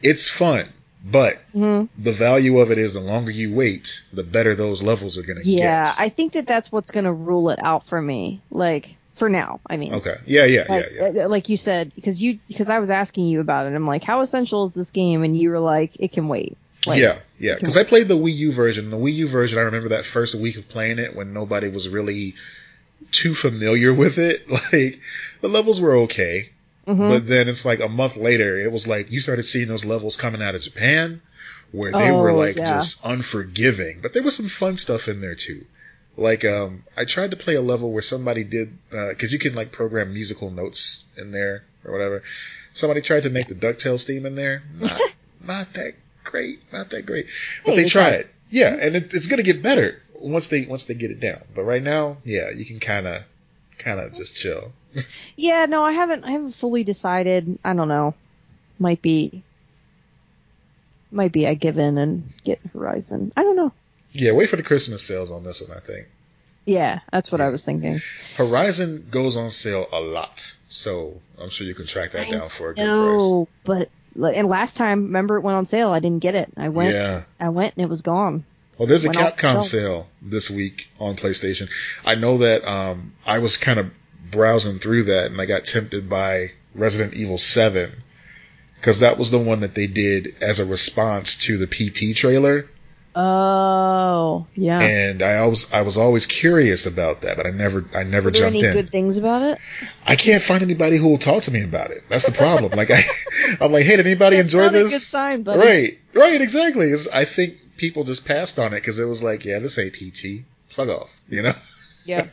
it's fun, but mm-hmm. the value of it is the longer you wait, the better those levels are going to yeah, get. Yeah, I think that that's what's going to rule it out for me. Like... For now, I mean. Okay. Yeah, yeah, like, yeah, yeah. Like you said, because you, because I was asking you about it, I'm like, how essential is this game? And you were like, it can wait. Like, yeah, yeah. Because I played the Wii U version. The Wii U version, I remember that first week of playing it when nobody was really too familiar with it. Like, the levels were okay. Mm-hmm. But then it's like a month later, it was like you started seeing those levels coming out of Japan where they oh, were like yeah. just unforgiving. But there was some fun stuff in there, too. Like, um, I tried to play a level where somebody did, uh, cause you can like program musical notes in there or whatever. Somebody tried to make the DuckTales theme in there. Not, not that great. Not that great. But hey, they tried it. Yeah. And it, it's going to get better once they, once they get it down. But right now, yeah, you can kind of, kind of just chill. yeah. No, I haven't, I haven't fully decided. I don't know. Might be, might be I give in and get Horizon. I don't know. Yeah, wait for the Christmas sales on this one, I think. Yeah, that's what yeah. I was thinking. Horizon goes on sale a lot, so I'm sure you can track that I down for a good know, price. No, but and last time, remember it went on sale. I didn't get it. I went, yeah. I went, and it was gone. Well, there's a Capcom sale this week on PlayStation. I know that um, I was kind of browsing through that, and I got tempted by Resident Evil seven because that was the one that they did as a response to the P T trailer. Oh, yeah. And I always, I was always curious about that, but I never, I never jumped in. Were there any good things about it? I can't find anybody who will talk to me about it. That's the problem. like I, I'm like, hey, did anybody That's enjoy not this? A good sign, buddy. Right, right, exactly. It's, I think people just passed on it because it was like, yeah, this ain't P T. Fuck off, you know? Yeah.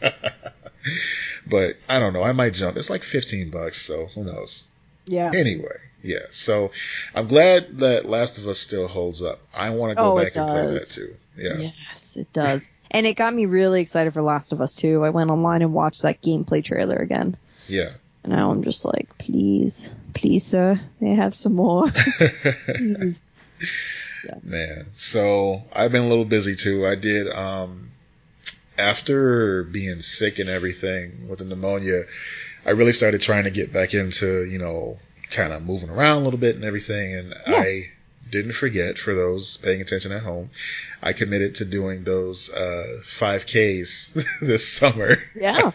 But I don't know. I might jump. It's like fifteen bucks, so who knows? Yeah. Anyway, yeah. So I'm glad that Last of Us still holds up. I want to go oh, back and play that too. Yeah. Yes, it does. And it got me really excited for Last of Us two. I went online and watched that gameplay trailer again. Yeah. And now I'm just like, please, please, sir, may I have some more? Please. Yeah. Man. So I've been a little busy too. I did, um, after being sick and everything with the pneumonia, I really started trying to get back into, you know, kind of moving around a little bit and everything. And yeah. I didn't forget, for those paying attention at home, I committed to doing those uh, five Ks this summer. Yeah.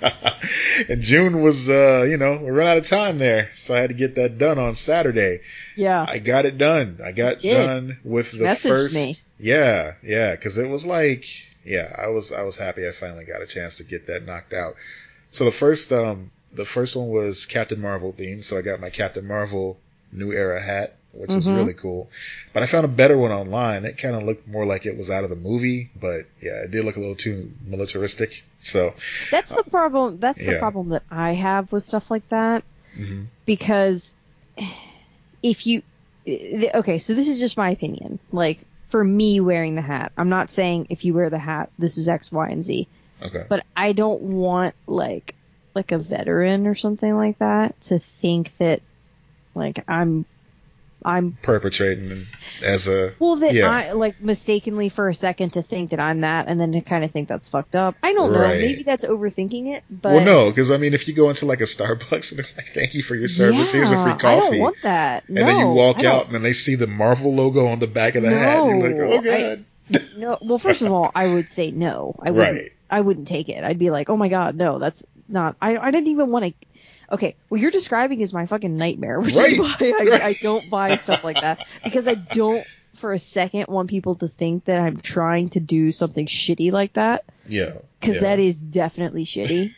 And June was, uh, you know, we ran out of time there. So I had to get that done on Saturday. Yeah. I got it done. I got done with the Message first. Me. Yeah. Yeah. Because it was like, yeah, I was, I was happy I finally got a chance to get that knocked out. So the first, um, The first one was Captain Marvel themed, so I got my Captain Marvel New Era hat, which mm-hmm. was really cool. But I found a better one online. It kind of looked more like it was out of the movie, but yeah, it did look a little too militaristic. So that's the problem. That's yeah. the problem that I have with stuff like that, mm-hmm. because if you okay, so this is just my opinion. Like for me wearing the hat, I'm not saying if you wear the hat, this is X, Y, and Z. Okay, but I don't want like. like a veteran or something like that to think that like I'm I'm perpetrating as a well that yeah. I like mistakenly for a second to think that I'm that and then to kind of think that's fucked up. I don't right. know, maybe that's overthinking it, but well no, because I mean if you go into like a Starbucks and they're like, thank you for your service, yeah, here's a free coffee. I don't want that. No, and then you walk out and then they see the Marvel logo on the back of the no, hat and you're like, oh god. I, no well first of all I would say no. I wouldn't right. I wouldn't take it. I'd be like, oh my god, no, that's not, I I didn't even want to, Okay, what you're describing is my fucking nightmare, which right. is why I, right. I don't buy stuff like that, because I don't for a second want people to think that I'm trying to do something shitty like that. Yeah. Because yeah. that is definitely shitty.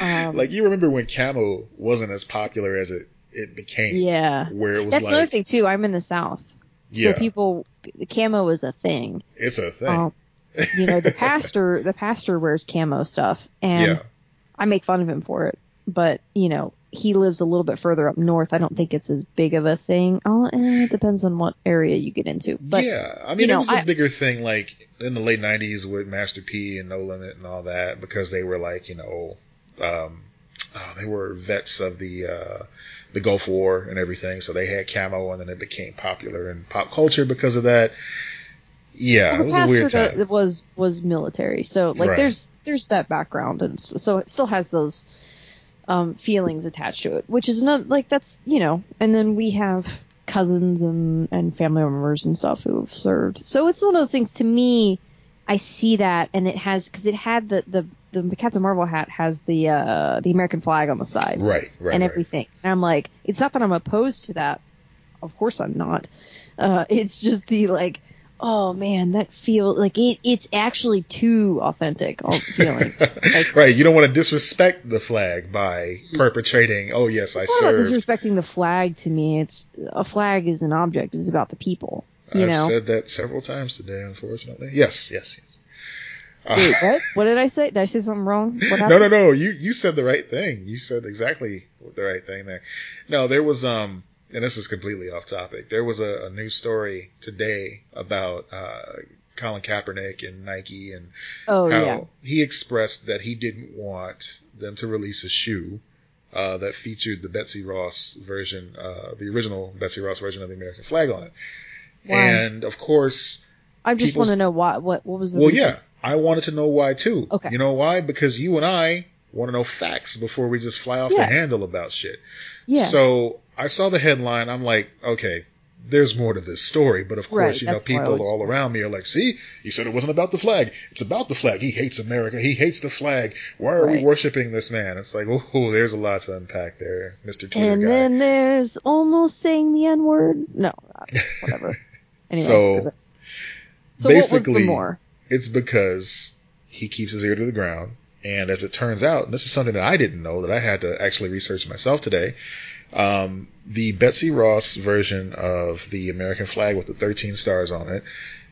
um, like, you remember when Camel wasn't as popular as it, it became. Yeah. Where it was That's like... another thing, too. I'm in the South. Yeah. So people... Camo is a thing. It's a thing. Um, you know, the pastor the pastor wears camo stuff, and yeah. I make fun of him for it. But, you know, he lives a little bit further up north. I don't think it's as big of a thing. Oh, eh, it depends on what area you get into. But, yeah, I mean, you know, it was a I, bigger thing, like, in the late nineties with Master P and No Limit and all that, because they were, like, you know, um, oh, they were vets of the uh, the Gulf War and everything. So they had camo, and then it became popular in pop culture because of that. Yeah, well, it was a weird time. It was, was military. So, like, right. there's there's that background. And so it still has those... Um, feelings attached to it, which is not like that's, you know, and then we have cousins and, and family members and stuff who have served. So it's one of those things to me. I see that, and it has, because it had the, the, the Captain Marvel hat has the, uh, the American flag on the side. Right, right. And everything. Right. And I'm like, it's not that I'm opposed to that. Of course I'm not. Uh, it's just the like, oh man, that feels like it, it's actually too authentic. Feeling like, right. You don't want to disrespect the flag by perpetrating. Oh yes, I served. It's not disrespecting the flag to me. It's a flag is an object. It's about the people. You I've know? said that several times today, unfortunately. Yes, yes, yes. Uh, Wait, what? What did I say? Did I say something wrong? What happened? No, no, no. You you said the right thing. You said exactly the right thing there. No, there was um. and this is completely off topic, there was a, a news story today about uh, Colin Kaepernick and Nike and oh, how yeah. he expressed that he didn't want them to release a shoe uh, that featured the Betsy Ross version, uh, the original Betsy Ross version of the American flag on it. Why? And, of course... I just want to know why. What, what was the Well, reason? yeah. I wanted to know why, too. Okay. You know why? Because you and I want to know facts before we just fly off yeah. the handle about shit. Yeah. So... I saw the headline. I'm like, okay, there's more to this story. But of course, right, you know, people all around me are like, see, he said it wasn't about the flag. It's about the flag. He hates America. He hates the flag. Why are right. we worshiping this man? It's like, oh, there's a lot to unpack there, Mister Twitter and guy. And then there's almost saying the N-word. No, whatever. Anyway, so, so basically, more? It's because he keeps his ear to the ground. And as it turns out, and this is something that I didn't know that I had to actually research myself today, Um, the Betsy Ross version of the American flag with the thirteen stars on it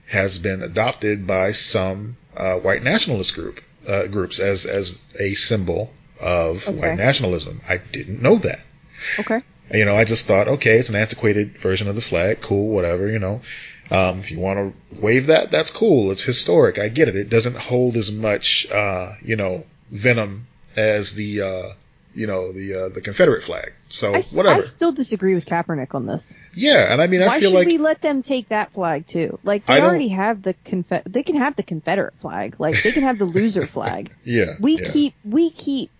has been adopted by some uh, white nationalist group uh, groups as as a symbol of okay. white nationalism. I didn't know that. Okay. You know, I just thought, okay, it's an antiquated version of the flag. Cool, whatever, you know. Um, if you want to wave that, that's cool. It's historic. I get it. It doesn't hold as much, uh, you know, venom as the... Uh, you know, the uh, the Confederate flag. So, I, whatever. I still disagree with Kaepernick on this. Yeah, and I mean, I Why feel like... Why should we let them take that flag, too? Like, they I already have the... Confe- they can have the Confederate flag. Like, they can have the loser flag. Yeah. We yeah. keep we keep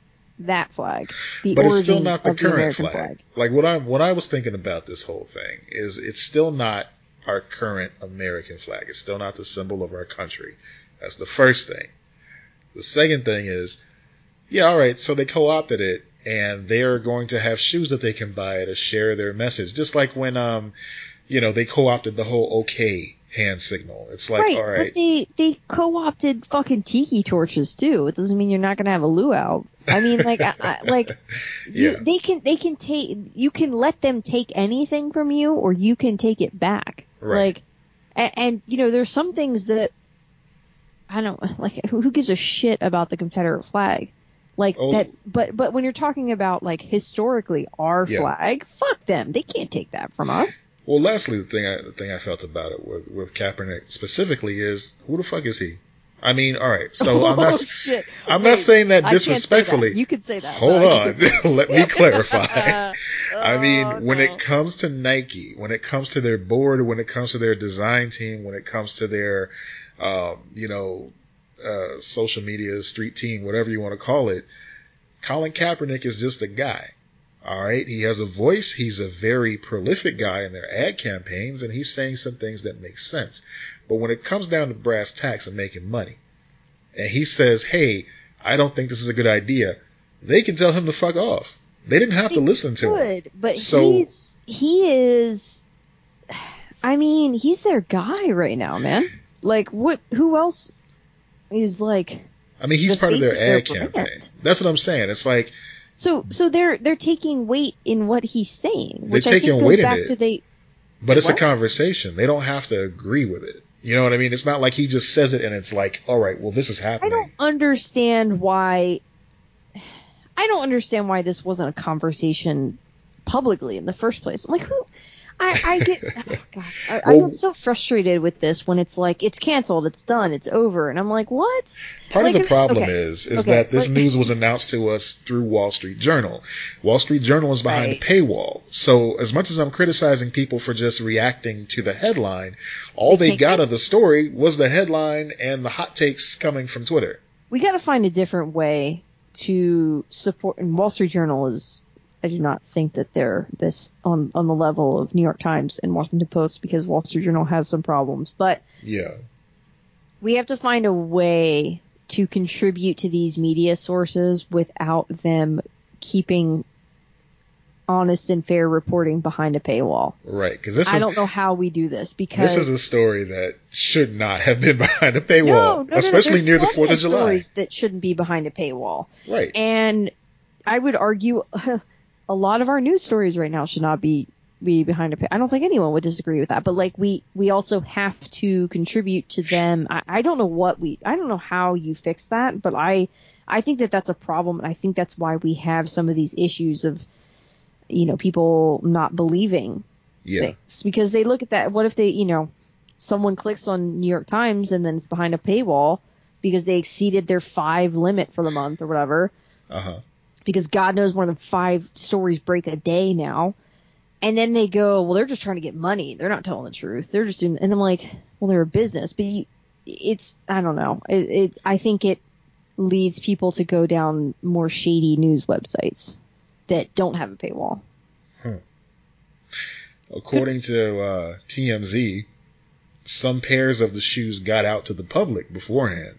that flag. The but it's still not the current the flag. flag. Like, what I what I was thinking about this whole thing is it's still not our current American flag. It's still not the symbol of our country. That's the first thing. The second thing is... Yeah, all right, so they co-opted it, and they're going to have shoes that they can buy to share their message. Just like when, um, you know, they co-opted the whole okay hand signal. It's like, right, all right. But they, they co-opted fucking tiki torches, too. It doesn't mean you're not going to have a luau. I mean, like, I, I, like you, yeah. they can they can take – you can let them take anything from you, or you can take it back. Right. Like, and, and, you know, there's some things that – I don't – like, who gives a shit about the Confederate flag? Like oh. that, but but when you're talking about like historically our yeah. flag, fuck them. They can't take that from us. Well, lastly, the thing I, the thing I felt about it with with Kaepernick specifically is who the fuck is he? I mean, all right. So oh, I'm not shit. I'm Wait, not saying that disrespectfully. Say that. You could say that. Hold no, on, let me clarify. oh, I mean, when no. it comes to Nike, when it comes to their board, when it comes to their design team, when it comes to their, um, you know. Uh, social media, street team, whatever you want to call it, Colin Kaepernick is just a guy. All right. He has a voice. He's a very prolific guy in their ad campaigns, and he's saying some things that make sense. But when it comes down to brass tacks and making money, and he says, hey, I don't think this is a good idea, they can tell him to fuck off. They didn't have they to listen could, to him. But so, he's, he is, I mean, he's their guy right now, man. Like, what? Who else is like? I mean, he's the part of their ad campaign. Brand. That's what I'm saying. It's like, so so they're they're taking weight in what he's saying. They're taking weight in it. They, but it's what? a conversation. They don't have to agree with it. You know what I mean? It's not like he just says it and it's like, all right, well, this is happening. I don't understand why. I don't understand why this wasn't a conversation publicly in the first place. I'm like, who? I, I get oh God, I, well, I get so frustrated with this when it's like, it's canceled, it's done, it's over. And I'm like, what? Part like, of the problem okay, is is okay, that this like, news was announced to us through Wall Street Journal. Wall Street Journal is behind right. a paywall. So as much as I'm criticizing people for just reacting to the headline, all they, they got of the story was the headline and the hot takes coming from Twitter. We got to find a different way to support, and Wall Street Journal is... I do not think that they're this on, on the level of New York Times and Washington Post, because Wall Street Journal has some problems. But yeah, we have to find a way to contribute to these media sources without them keeping honest and fair reporting behind a paywall. Right. Because this I is, don't know how we do this, because this is a story that should not have been behind a paywall, no, no, especially no, no. near the Fourth of July. Stories that shouldn't be behind a paywall. Right. And I would argue. A lot of our news stories right now should not be, be behind a pay. I don't think anyone would disagree with that. But like we, we also have to contribute to them. I, I don't know what we I don't know how you fix that. But I I think that that's a problem. And I think that's why we have some of these issues of, you know, people not believing yeah. things, because they look at that. What if they, you know, someone clicks on New York Times and then it's behind a paywall because they exceeded their five limit for the month or whatever. Uh huh. Because God knows more than five stories break a day now. And then they go, well, they're just trying to get money. They're not telling the truth. They're just doing. And I'm like, well, they're a business. But you, it's, I don't know. It, it, I think it leads people to go down more shady news websites that don't have a paywall. Hmm. According to uh, T M Z, some pairs of the shoes got out to the public beforehand.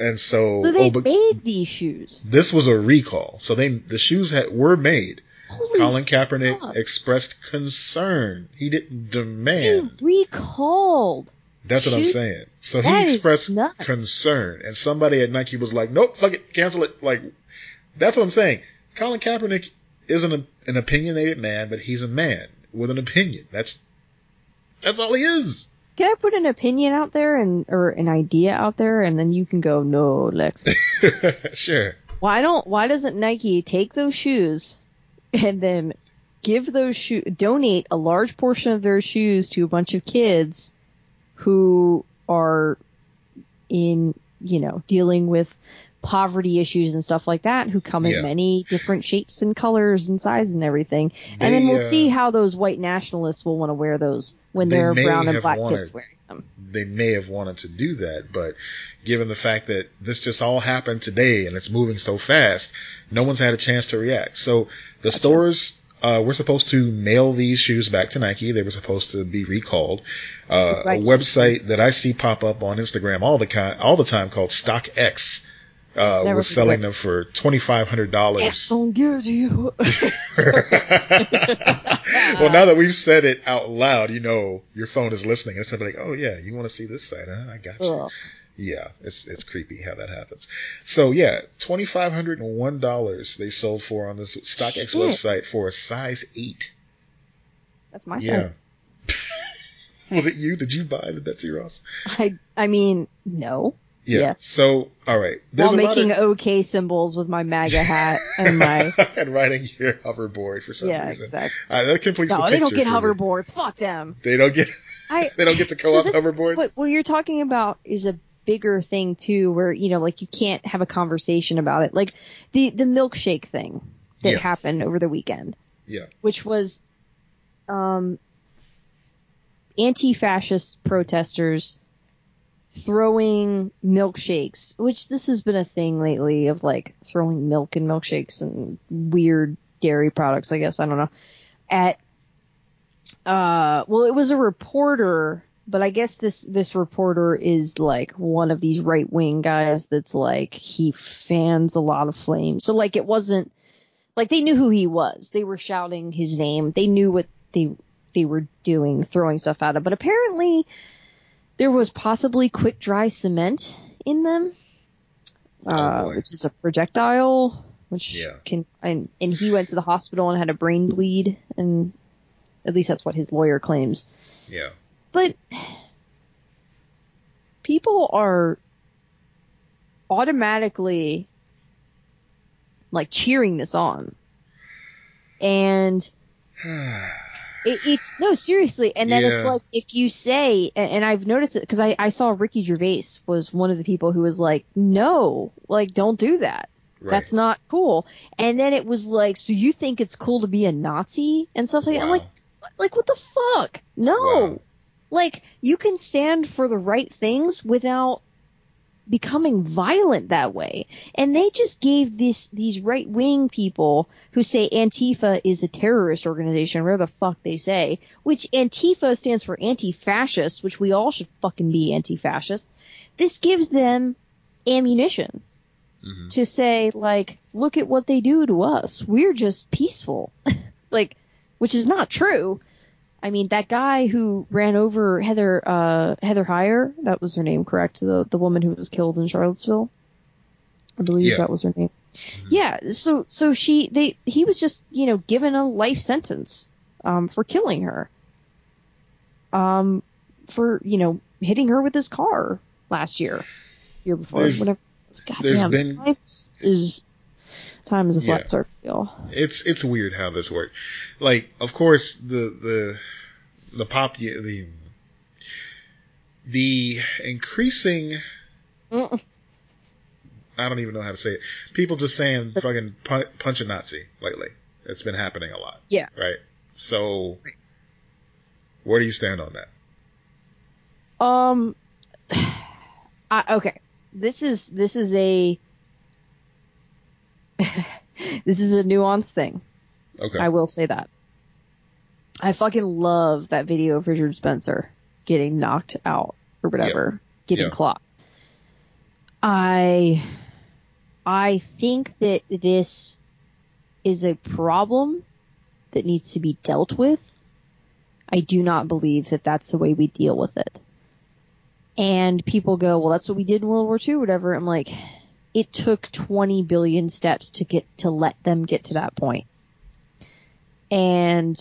And so, so they oh, made these shoes. This was a recall. So they the shoes had, were made. Holy Colin Kaepernick fuck. expressed concern. He didn't demand. He recalled. That's shoes. what I'm saying. So that he expressed concern. And somebody at Nike was like, nope, fuck it, cancel it. Like, that's what I'm saying. Colin Kaepernick isn't a, an opinionated man, but he's a man with an opinion. That's that's all he is. Can I put an opinion out there and or an idea out there, and then you can go, no, Lex. Sure. Why don't? Why doesn't Nike take those shoes and then give those shoe donate a large portion of their shoes to a bunch of kids who are in, you know, dealing with poverty issues and stuff like that, who come yeah. in many different shapes and colors and sizes and everything. They, and then we'll uh, see how those white nationalists will want to wear those when they're brown and black wanted, kids wearing them. They may have wanted to do that, but given the fact that this just all happened today and it's moving so fast, no one's had a chance to react. So the That's stores uh, were supposed to mail these shoes back to Nike. They were supposed to be recalled. Uh, right. A website that I see pop up on Instagram all the con- all the time called StockX. Uh, was selling them for twenty-five hundred dollars. Yes, I'll give you. Well, now that we've said it out loud, you know your phone is listening. It's like, oh yeah, you want to see this site? Huh? I got you. Ugh. Yeah, it's it's creepy how that happens. So yeah, twenty-five hundred one dollars they sold for on this StockX Shit. website for a size eight. That's my yeah. size. Was it you? Did you buy the Betsy Ross? I I mean no. Yeah. yeah. So, all right. There's While a making lot of... OK symbols with my MAGA hat and my and riding your hoverboard for some yeah, reason. Exactly. Uh, that completes no, the picture. No, they don't get hoverboards. Me. Fuck them. They don't get. I, they don't get to co-op so hoverboards. What, what you're talking about is a bigger thing too, where you know, like you can't have a conversation about it, like the the milkshake thing that yeah. happened over the weekend. Yeah. Which was, um, anti-fascist protesters throwing milkshakes, which this has been a thing lately of like throwing milk and milkshakes and weird dairy products, I guess, I don't know, at uh well it was a reporter, but I guess this this reporter is like one of these right wing guys that's like he fans a lot of flame, so like it wasn't Like, they knew who he was. They were shouting his name. They knew what they they were doing, throwing stuff at him. But apparently there was possibly quick dry cement in them, oh, uh, which is a projectile. Which yeah. can and, and he went to the hospital and had a brain bleed, and at least that's what his lawyer claims. Yeah. But people are automatically like cheering this on, and it, it's no seriously. And then yeah. it's like if you say, and, and I've noticed it because I, I saw Ricky Gervais was one of the people who was like, no, like don't do that. Right. That's not cool. And then it was like, so you think it's cool to be a Nazi and stuff like wow. that? I'm like, like what the fuck? No. Wow. Like, you can stand for the right things without becoming violent that way. And they just gave this these right-wing people who say Antifa is a terrorist organization, whatever the fuck they say, which Antifa stands for anti-fascist, which we all should fucking be anti-fascist. This gives them ammunition. Mm-hmm. To say, like, look at what they do to us. We're just peaceful. Like, which is not true. I mean, that guy who ran over Heather uh, Heather Heyer, that was her name, correct? The the woman who was killed in Charlottesville. I believe yeah. that was her name. Mm-hmm. Yeah, so so she they he was just, you know, given a life sentence um, for killing her. Um, for, you know, hitting her with his car last year. Year before, There's- whatever. God There's damn, been time is time is a flat yeah. circle. It's it's weird how this works. Like, of course, the the the pop the the increasing. Mm-mm. I don't even know how to say it. People just saying fucking punch a Nazi lately. It's been happening a lot. Yeah. Right. So, where do you stand on that? Um. I, okay. This is this is a this is a nuanced thing. Okay, I will say that. I fucking love that video of Richard Spencer getting knocked out or whatever, yeah. getting yeah. clocked. I I think that this is a problem that needs to be dealt with. I do not believe that that's the way we deal with it. And people go, well, that's what we did in World War Two, whatever. I'm like, it took twenty billion steps to get to let them get to that point. And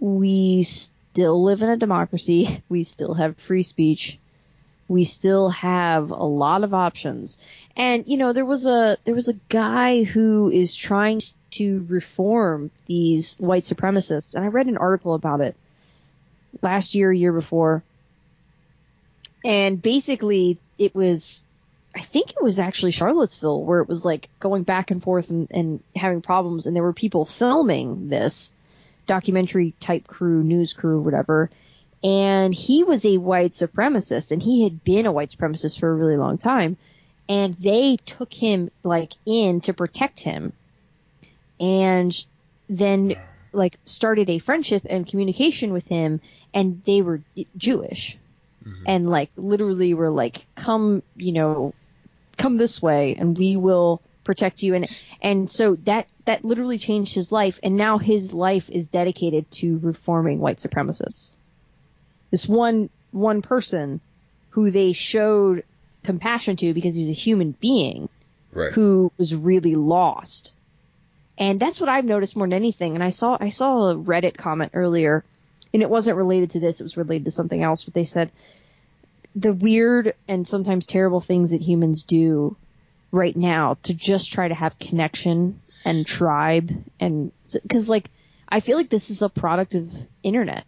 we still live in a democracy. We still have free speech. We still have a lot of options. And, you know, there was a there was a guy who is trying to reform these white supremacists. And I read an article about it last year, year before. And basically, it was, I think it was actually Charlottesville, where it was like going back and forth and, and having problems. And there were people filming this documentary type crew, news crew, whatever. And he was a white supremacist, and he had been a white supremacist for a really long time. And they took him like in to protect him. And then like started a friendship and communication with him. And they were Jewish. Mm-hmm. And like literally were like, come, you know, come this way and we will protect you. And and so that that literally changed his life. And now his life is dedicated to reforming white supremacists. This one one person who they showed compassion to because he was a human being right. who was really lost. And that's what I've noticed more than anything. And I saw I saw a Reddit comment earlier. And it wasn't related to this. It was related to something else. But they said the weird and sometimes terrible things that humans do right now to just try to have connection and tribe. And because, like, I feel like this is a product of internet.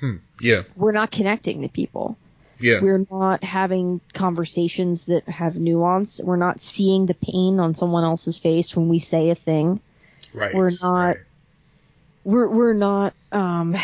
Hmm. Yeah. We're not connecting to people. Yeah. We're not having conversations that have nuance. We're not seeing the pain on someone else's face when we say a thing. Right. We're not. Right. We're we're not. Um,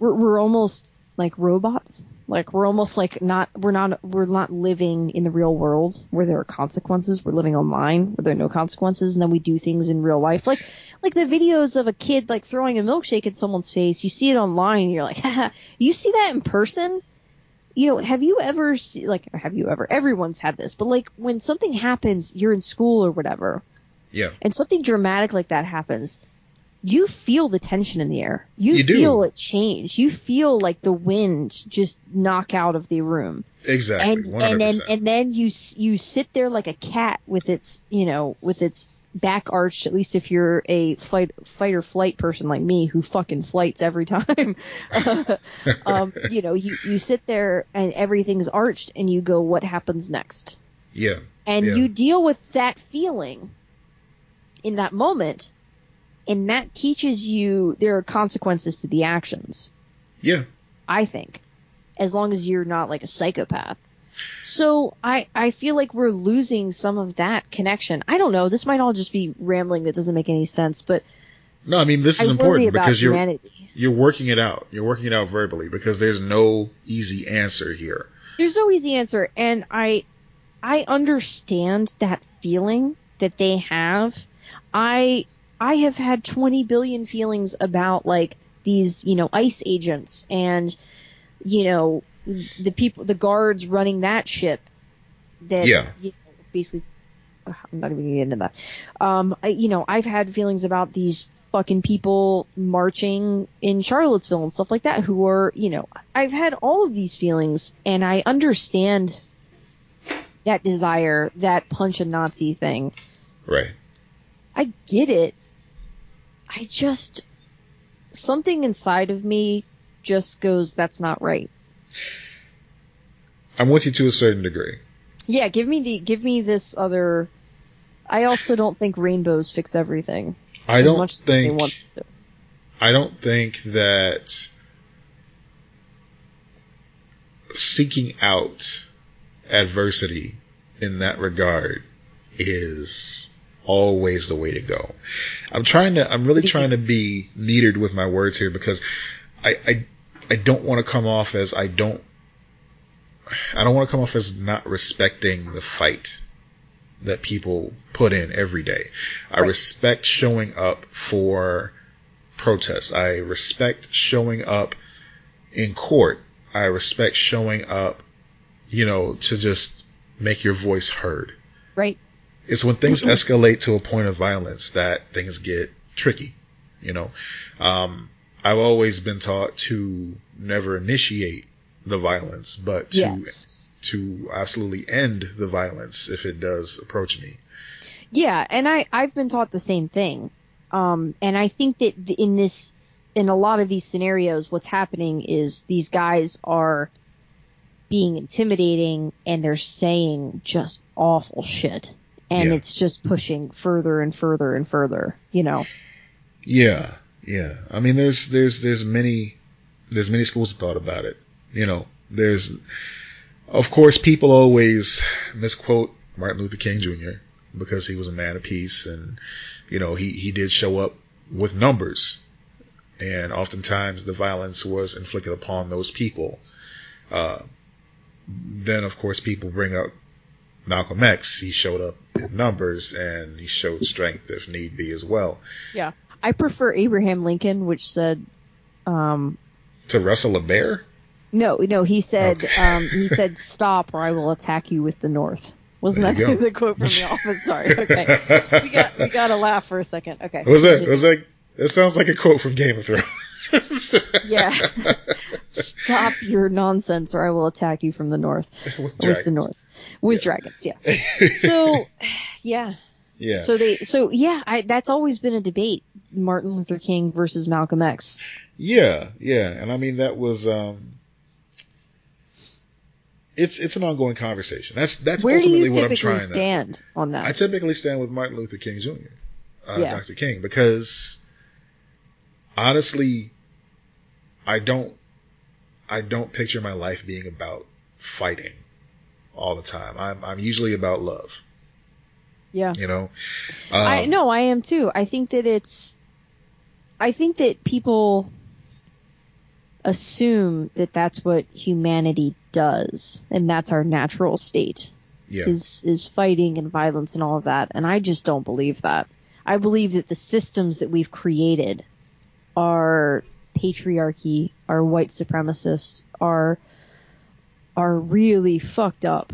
We're, we're almost like robots. Like we're almost like not we're not we're not living in the real world where there are consequences. We're living online where there are no consequences, and then we do things in real life. Like like the videos of a kid like throwing a milkshake in someone's face. You see it online, and you're like, haha. You see that in person, you know, have you ever see, like, have you ever, everyone's had this, but like when something happens, you're in school or whatever. Yeah. And something dramatic like that happens. You feel the tension in the air. You, you feel do. It change. You feel like the wind just knock out of the room. Exactly. And, one hundred percent. and then and then you you sit there like a cat with its, you know, with its back arched, at least if you're a fight fight or flight person like me who fucking flights every time. um, you know, you, you sit there and everything's arched and you go, what happens next? Yeah. And yeah. you deal with that feeling in that moment. And that teaches you there are consequences to the actions. Yeah. I think. As long as you're not like a psychopath. So I, I feel like we're losing some of that connection. I don't know. This might all just be rambling that doesn't make any sense. But no, I mean, this is I important because you're humanity. You're working it out. You're working it out verbally because there's no easy answer here. There's no easy answer. And I I understand that feeling that they have. I... I have had twenty billion feelings about, like, these, you know, ICE agents and, you know, the people, the guards running that ship that yeah. you know, basically, ugh, I'm not even going to get into that. Um, I, you know, I've had feelings about these fucking people marching in Charlottesville and stuff like that who are, you know, I've had all of these feelings and I understand that desire, that punch a Nazi thing. Right. I get it. I just, something inside of me just goes, that's not right. I'm with you to a certain degree. Yeah, give me the, give me this other, I also don't think rainbows fix everything. I don't much as think, they want to. I don't think that seeking out adversity in that regard is always the way to go. I'm trying to, I'm really trying to be metered with my words here because I, I, I don't want to come off as I don't, I don't want to come off as not respecting the fight that people put in every day. I right. respect showing up for protests. I respect showing up in court. I respect showing up, you know, to just make your voice heard. Right. It's when things escalate to a point of violence that things get tricky, you know. Um, I've always been taught to never initiate the violence, but to yes. to absolutely end the violence if it does approach me. Yeah, and I, I've been taught the same thing. Um, and I think that in this, in a lot of these scenarios, what's happening is these guys are being intimidating and they're saying just awful shit. And yeah. it's just pushing further and further and further, you know. Yeah, yeah. I mean, there's there's there's many there's many schools of thought about it. You know, there's of course people always misquote Martin Luther King Junior because he was a man of peace, and you know he he did show up with numbers, and oftentimes the violence was inflicted upon those people. Uh, then of course people bring up Malcolm X. He showed up in numbers and he showed strength if need be as well. Yeah. I prefer Abraham Lincoln, which said um to wrestle a bear? No, no, he said okay. um he said stop or I will attack you with the North. Wasn't that go. the quote from The Office? Sorry. Okay. we got we got to laugh for a second. Okay. Was that was that that sounds like a quote from Game of Thrones. yeah. Stop your nonsense or I will attack you from the North. With, with the North. With yes. dragons, yeah. So, yeah. Yeah. So they, so yeah, I, that's always been a debate: Martin Luther King versus Malcolm X. Yeah, yeah, and I mean that was um, it's it's an ongoing conversation. That's that's Where ultimately do you what I'm trying to stand on that. I typically stand with Martin Luther King Junior, uh, yeah. Doctor King, because honestly, I don't I don't picture my life being about fighting all the time. I'm I'm usually about love. Yeah. You know? Um, I no, I am too. I think that it's I think that people assume that that's what humanity does and that's our natural state. Yeah. Is is fighting and violence and all of that, and I just don't believe that. I believe that the systems that we've created are patriarchy, are white supremacist, are are really fucked up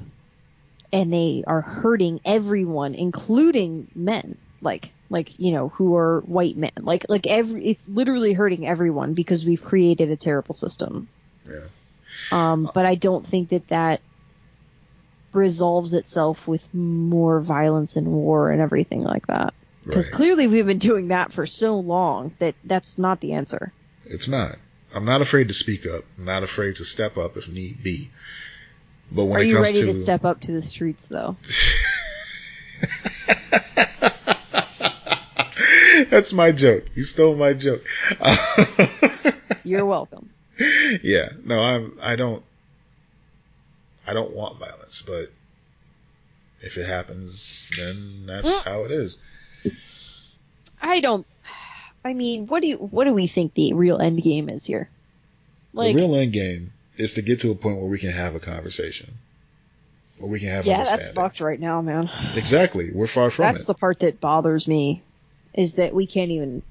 and they are hurting everyone, including men, like, like, you know, who are white men, like, like every, it's literally hurting everyone because we've created a terrible system. Yeah. Um, but I don't think that that resolves itself with more violence and war and everything like that. Because right. Clearly we've been doing that for so long that that's not the answer. It's not. I'm not afraid to speak up. I'm not afraid to step up if need be. But when Are it you comes ready to... to step up to the streets, though? That's my joke. You stole my joke. You're welcome. Yeah. No, I'm, I don't... I don't want violence, but if it happens, then that's how it is. I don't... I mean, what do you, what do we think the real end game is here? Like, the real end game is to get to a point where we can have a conversation, where we can have yeah, understanding. Yeah, that's fucked right now, man. Exactly. We're far from that's it. That's the part that bothers me, is that we can't even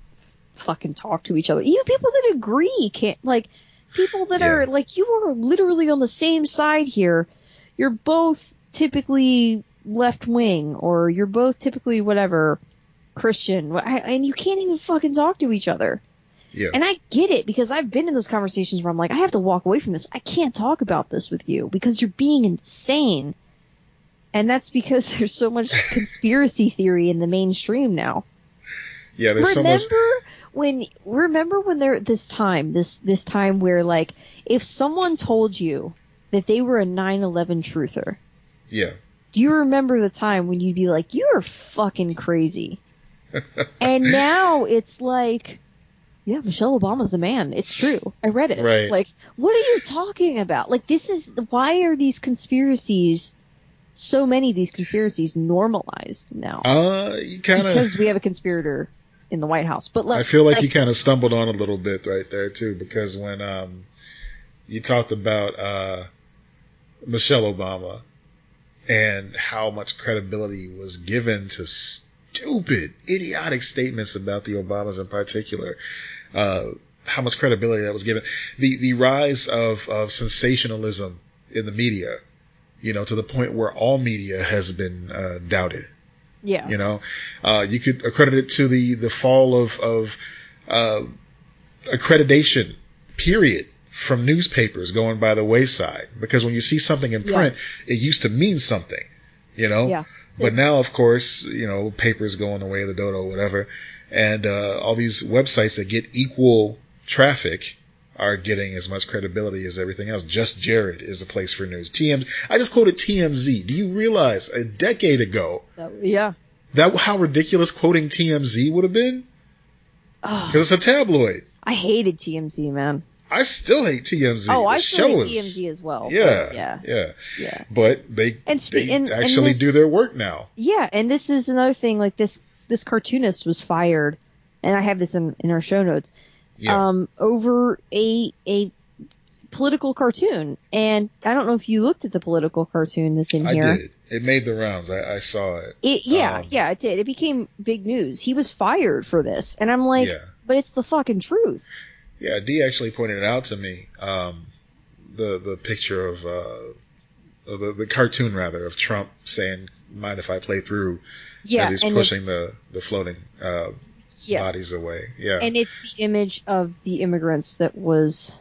fucking talk to each other. Even people that agree can't, like, people that yeah. are, like, you are literally on the same side here. You're both typically left wing, or you're both typically whatever... Christian, and you can't even fucking talk to each other. Yeah. And I get it, because I've been in those conversations where I'm like, I have to walk away from this. I can't talk about this with you because you're being insane. And that's because there's so much conspiracy theory in the mainstream now. Yeah, there's remember so much. When remember when there this time this this time where, like, if someone told you that they were a nine eleven truther. Yeah. Do you remember the time when you'd be like, you're fucking crazy? And now it's like, yeah, Michelle Obama's a man. It's true. I read it. Right. Like, what are you talking about? Like, this is why are these conspiracies, so many of these conspiracies, normalized now? Uh, you kind of because we have a conspirator in the White House. But like, I feel like, like you kind of stumbled on a little bit right there too, because when um you talked about uh Michelle Obama and how much credibility was given to. St- Stupid, idiotic statements about the Obamas in particular. Uh, how much credibility that was given. The the rise of, of sensationalism in the media, you know, to the point where all media has been uh, doubted. Yeah. You know, uh, you could accredit it to the, the fall of, of uh, accreditation, period, from newspapers going by the wayside. Because when you see something in print, yeah. it used to mean something, you know? Yeah. But now, of course, you know, papers go on the way of the dodo, whatever. And uh, all these websites that get equal traffic are getting as much credibility as everything else. Just Jared is a place for news. T M Z. I just quoted T M Z. Do you realize a decade ago? That, yeah. That how ridiculous quoting T M Z would have been? Because oh, it's a tabloid. I hated T M Z, man. I still hate T M Z. Oh, the I still show hate is, T M Z as well. Yeah, yeah, yeah, yeah. But they and spe- they and, actually and this, do their work now. Yeah, and this is another thing. Like this, this cartoonist was fired, and I have this in, in our show notes. Yeah. Um, over a a political cartoon, and I don't know if you looked at the political cartoon that's in I here. I did. It made the rounds. I, I saw it. It yeah, um, yeah, it did. It became big news. He was fired for this, and I'm like, yeah. but it's the fucking truth. Yeah, Dee actually pointed it out to me, um, the the picture of uh, the the cartoon rather of Trump saying, "Mind if I play through?" Yeah, as he's pushing the the floating uh, yeah. bodies away. Yeah, and it's the image of the immigrants that was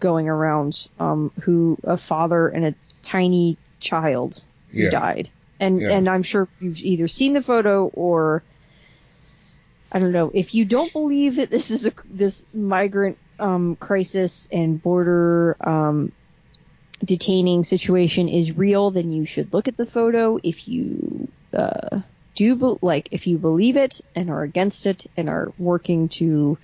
going around, um, who a father and a tiny child who yeah. died, and yeah. and I'm sure you've either seen the photo or. I don't know. If you don't believe that this is a this migrant um, crisis and border um, detaining situation is real, then you should look at the photo. If you uh, do be- like, if you believe it and are against it and are working to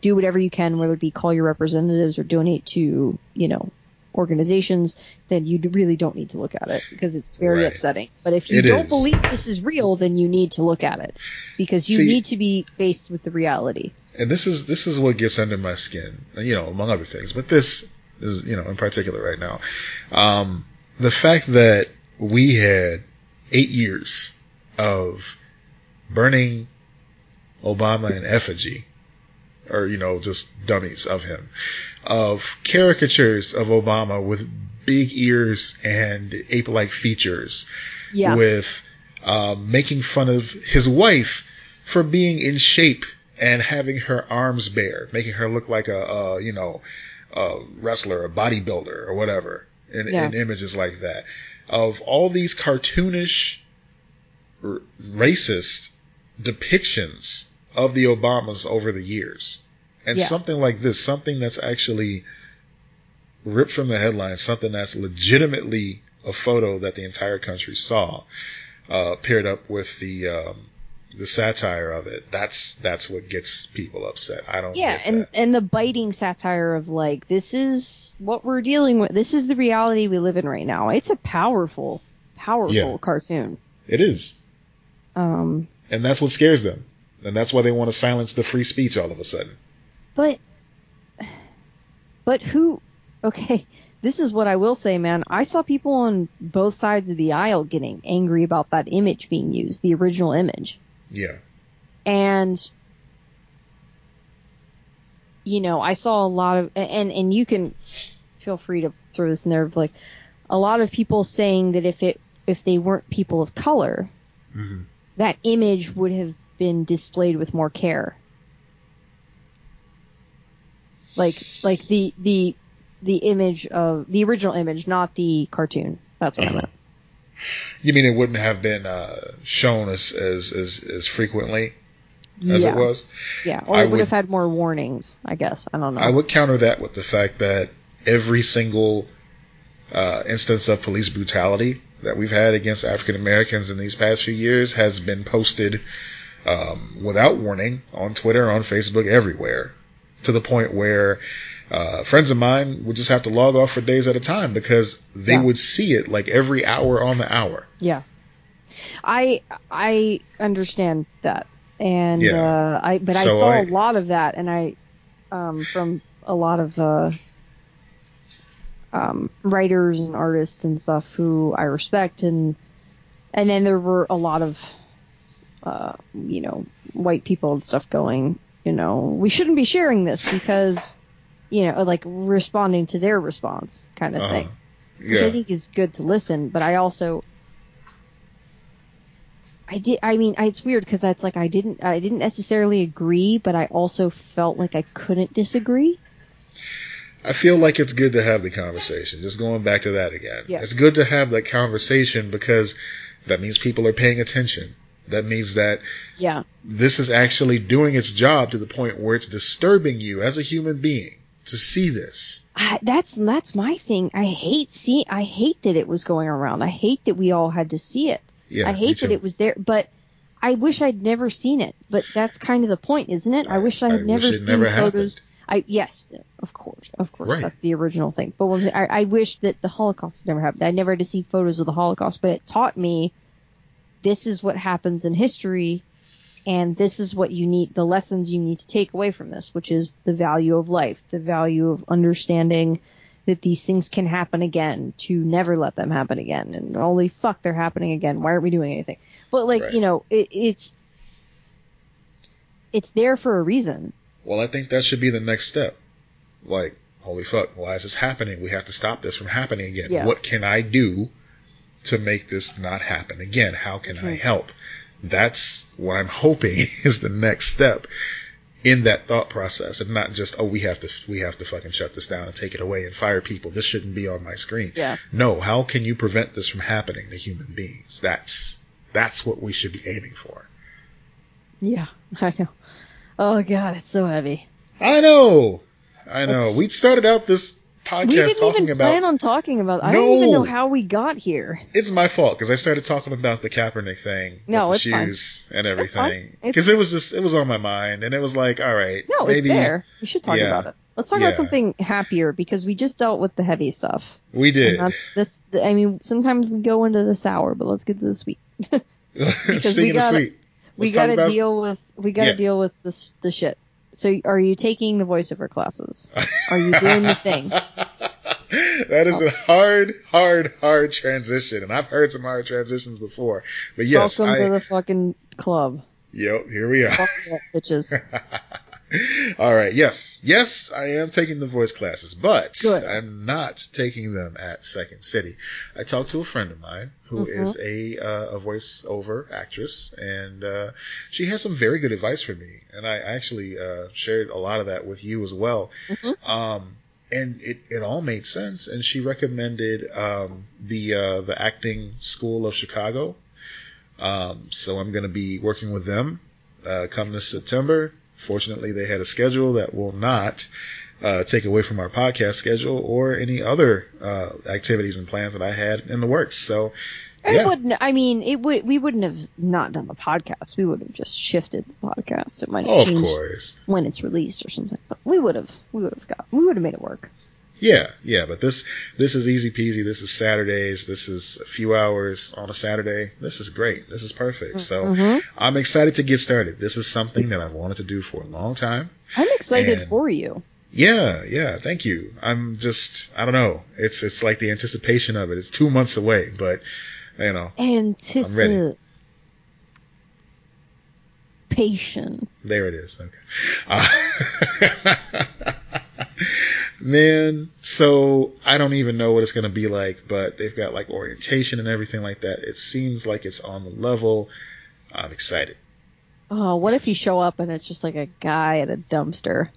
do whatever you can, whether it be call your representatives or donate to, you know, organizations, then you really don't need to look at it because it's very right. upsetting. But if you it don't is. believe this is real, then you need to look at it because you See, need to be faced with the reality. And this is this is what gets under my skin, you know, among other things. But this is, you know, in particular right now, um, the fact that we had eight years of burning Obama in effigy. Or, you know, just dummies of him, of caricatures of Obama with big ears and ape-like features, yeah. with um, making fun of his wife for being in shape and having her arms bare, making her look like a, a you know, a wrestler, a bodybuilder, or whatever, in, yeah. in images like that. Of all these cartoonish, r- racist depictions of the Obamas over the years. And yeah. something like this, something that's actually ripped from the headlines, something that's legitimately a photo that the entire country saw, uh, paired up with the um, the satire of it. That's that's what gets people upset. I don't. Yeah, get and that. And the biting satire of like, this is what we're dealing with. This is the reality we live in right now. It's a powerful, powerful yeah. cartoon. It is. Um. And that's what scares them, and that's why they want to silence the free speech all of a sudden. But, but who, okay, this is what I will say, man. I saw people on both sides of the aisle getting angry about that image being used, the original image. Yeah. And, you know, I saw a lot of, and, and you can feel free to throw this in there, but like, a lot of people saying that if it, if they weren't people of color, mm-hmm. that image would have been displayed with more care. Like, like the, the, the image of the original image, not the cartoon. That's what I meant. You mean it wouldn't have been, uh, shown as, as, as, as frequently as yeah. it was? Yeah. Or I it would, would have had more warnings, I guess. I don't know. I would counter that with the fact that every single, uh, instance of police brutality that we've had against African Americans in these past few years has been posted, um, without warning on Twitter, on Facebook, everywhere. To the point where uh, friends of mine would just have to log off for days at a time because they yeah. would see it like every hour on the hour. Yeah. I I understand that. And yeah. uh, I but so I saw I, a lot of that and I um, from a lot of uh, um, writers and artists and stuff who I respect, and and then there were a lot of uh, you know, white people and stuff going, you know, we shouldn't be sharing this because, you know, like responding to their response kind of uh-huh. thing, yeah. which I think is good to listen. But I also, I did, I mean, I, it's weird because that's like, I didn't, I didn't necessarily agree, but I also felt like I couldn't disagree. I feel like it's good to have the conversation. Just going back to that again. Yeah. It's good to have that conversation because that means people are paying attention. That means that yeah. this is actually doing its job to the point where it's disturbing you as a human being to see this. I, that's that's my thing. I hate see. I hate that it was going around. I hate that we all had to see it. Yeah, I hate that it was there. But I wish I'd never seen it. But that's kind of the point, isn't it? I, I wish I had I never seen never photos. Happened. I yes, of course, of course, right. That's the original thing. But what I'm saying, I, I wish that the Holocaust had never happened. I never had to see photos of the Holocaust, but it taught me. This is what happens in history, and this is what you need, the lessons you need to take away from this, which is the value of life, the value of understanding that these things can happen again, to never let them happen again. And holy fuck, they're happening again. Why aren't we doing anything? But like, right. you know, it, it's, it's there for a reason. Well, I think that should be the next step. Like, holy fuck, why is this happening? We have to stop this from happening again. Yeah. What can I do to make this not happen again? How can mm-hmm. I help? That's what I'm hoping is the next step in that thought process, and not just, oh, we have to, we have to fucking shut this down and take it away and fire people. This shouldn't be on my screen. Yeah. No. How can you prevent this from happening to human beings? That's, that's what we should be aiming for. Yeah, I know. Oh God, it's so heavy. I know. I know. It's... We started out this podcast we didn't talking even plan about, on talking about. No, I don't even know how we got here. It's my fault because I started talking about the Kaepernick thing, no, with the shoes fine. and everything. Because it was just it was on my mind, and it was like, all right, no, maybe, it's there. We should talk yeah, about it. Let's talk yeah. about something happier because we just dealt with the heavy stuff. We did. This, I mean, sometimes we go into the sour, but let's get to the sweet. Because Speaking we gotta, of sweet, we got to deal with we got to yeah. deal with this the shit. So are you taking the voiceover classes? Are you doing the thing? That is oh. a hard, hard, hard transition. And I've heard some hard transitions before. But yes. Welcome I, to the fucking club. Yep, here we are. Fuck up, bitches. All right. Yes. Yes, I am taking the voice classes, but good. I'm not taking them at Second City. I talked to a friend of mine who mm-hmm. is a uh, a voiceover actress, and uh, she has some very good advice for me. And I actually uh, shared a lot of that with you as well. Mm-hmm. Um, and it, it all made sense. And she recommended um, the uh, the Acting School of Chicago. Um, so I'm going to be working with them uh, come this September. Fortunately, they had a schedule that will not uh, take away from our podcast schedule or any other uh, activities and plans that I had in the works. So, yeah. I wouldn't. I mean, it would. We wouldn't have not done the podcast. We would have just shifted the podcast. It might have oh, changed of course. when it's released or something. But we would have. We would have got. We would have made it work. Yeah, yeah, but this this is easy peasy. This is Saturdays. This is a few hours on a Saturday. This is great. This is perfect. So mm-hmm. I'm excited to get started. This is something that I've wanted to do for a long time. I'm excited and for you. Yeah, yeah, thank you. I'm just, I don't know. It's it's like the anticipation of it. It's two months away, but, you know, Antici- I'm ready. Patient. There it is. Okay. Uh, man, so I don't even know what it's going to be like, but they've got like orientation and everything like that. It seems like it's on the level. I'm excited. Oh, what yes. if you show up and it's just like a guy at a dumpster?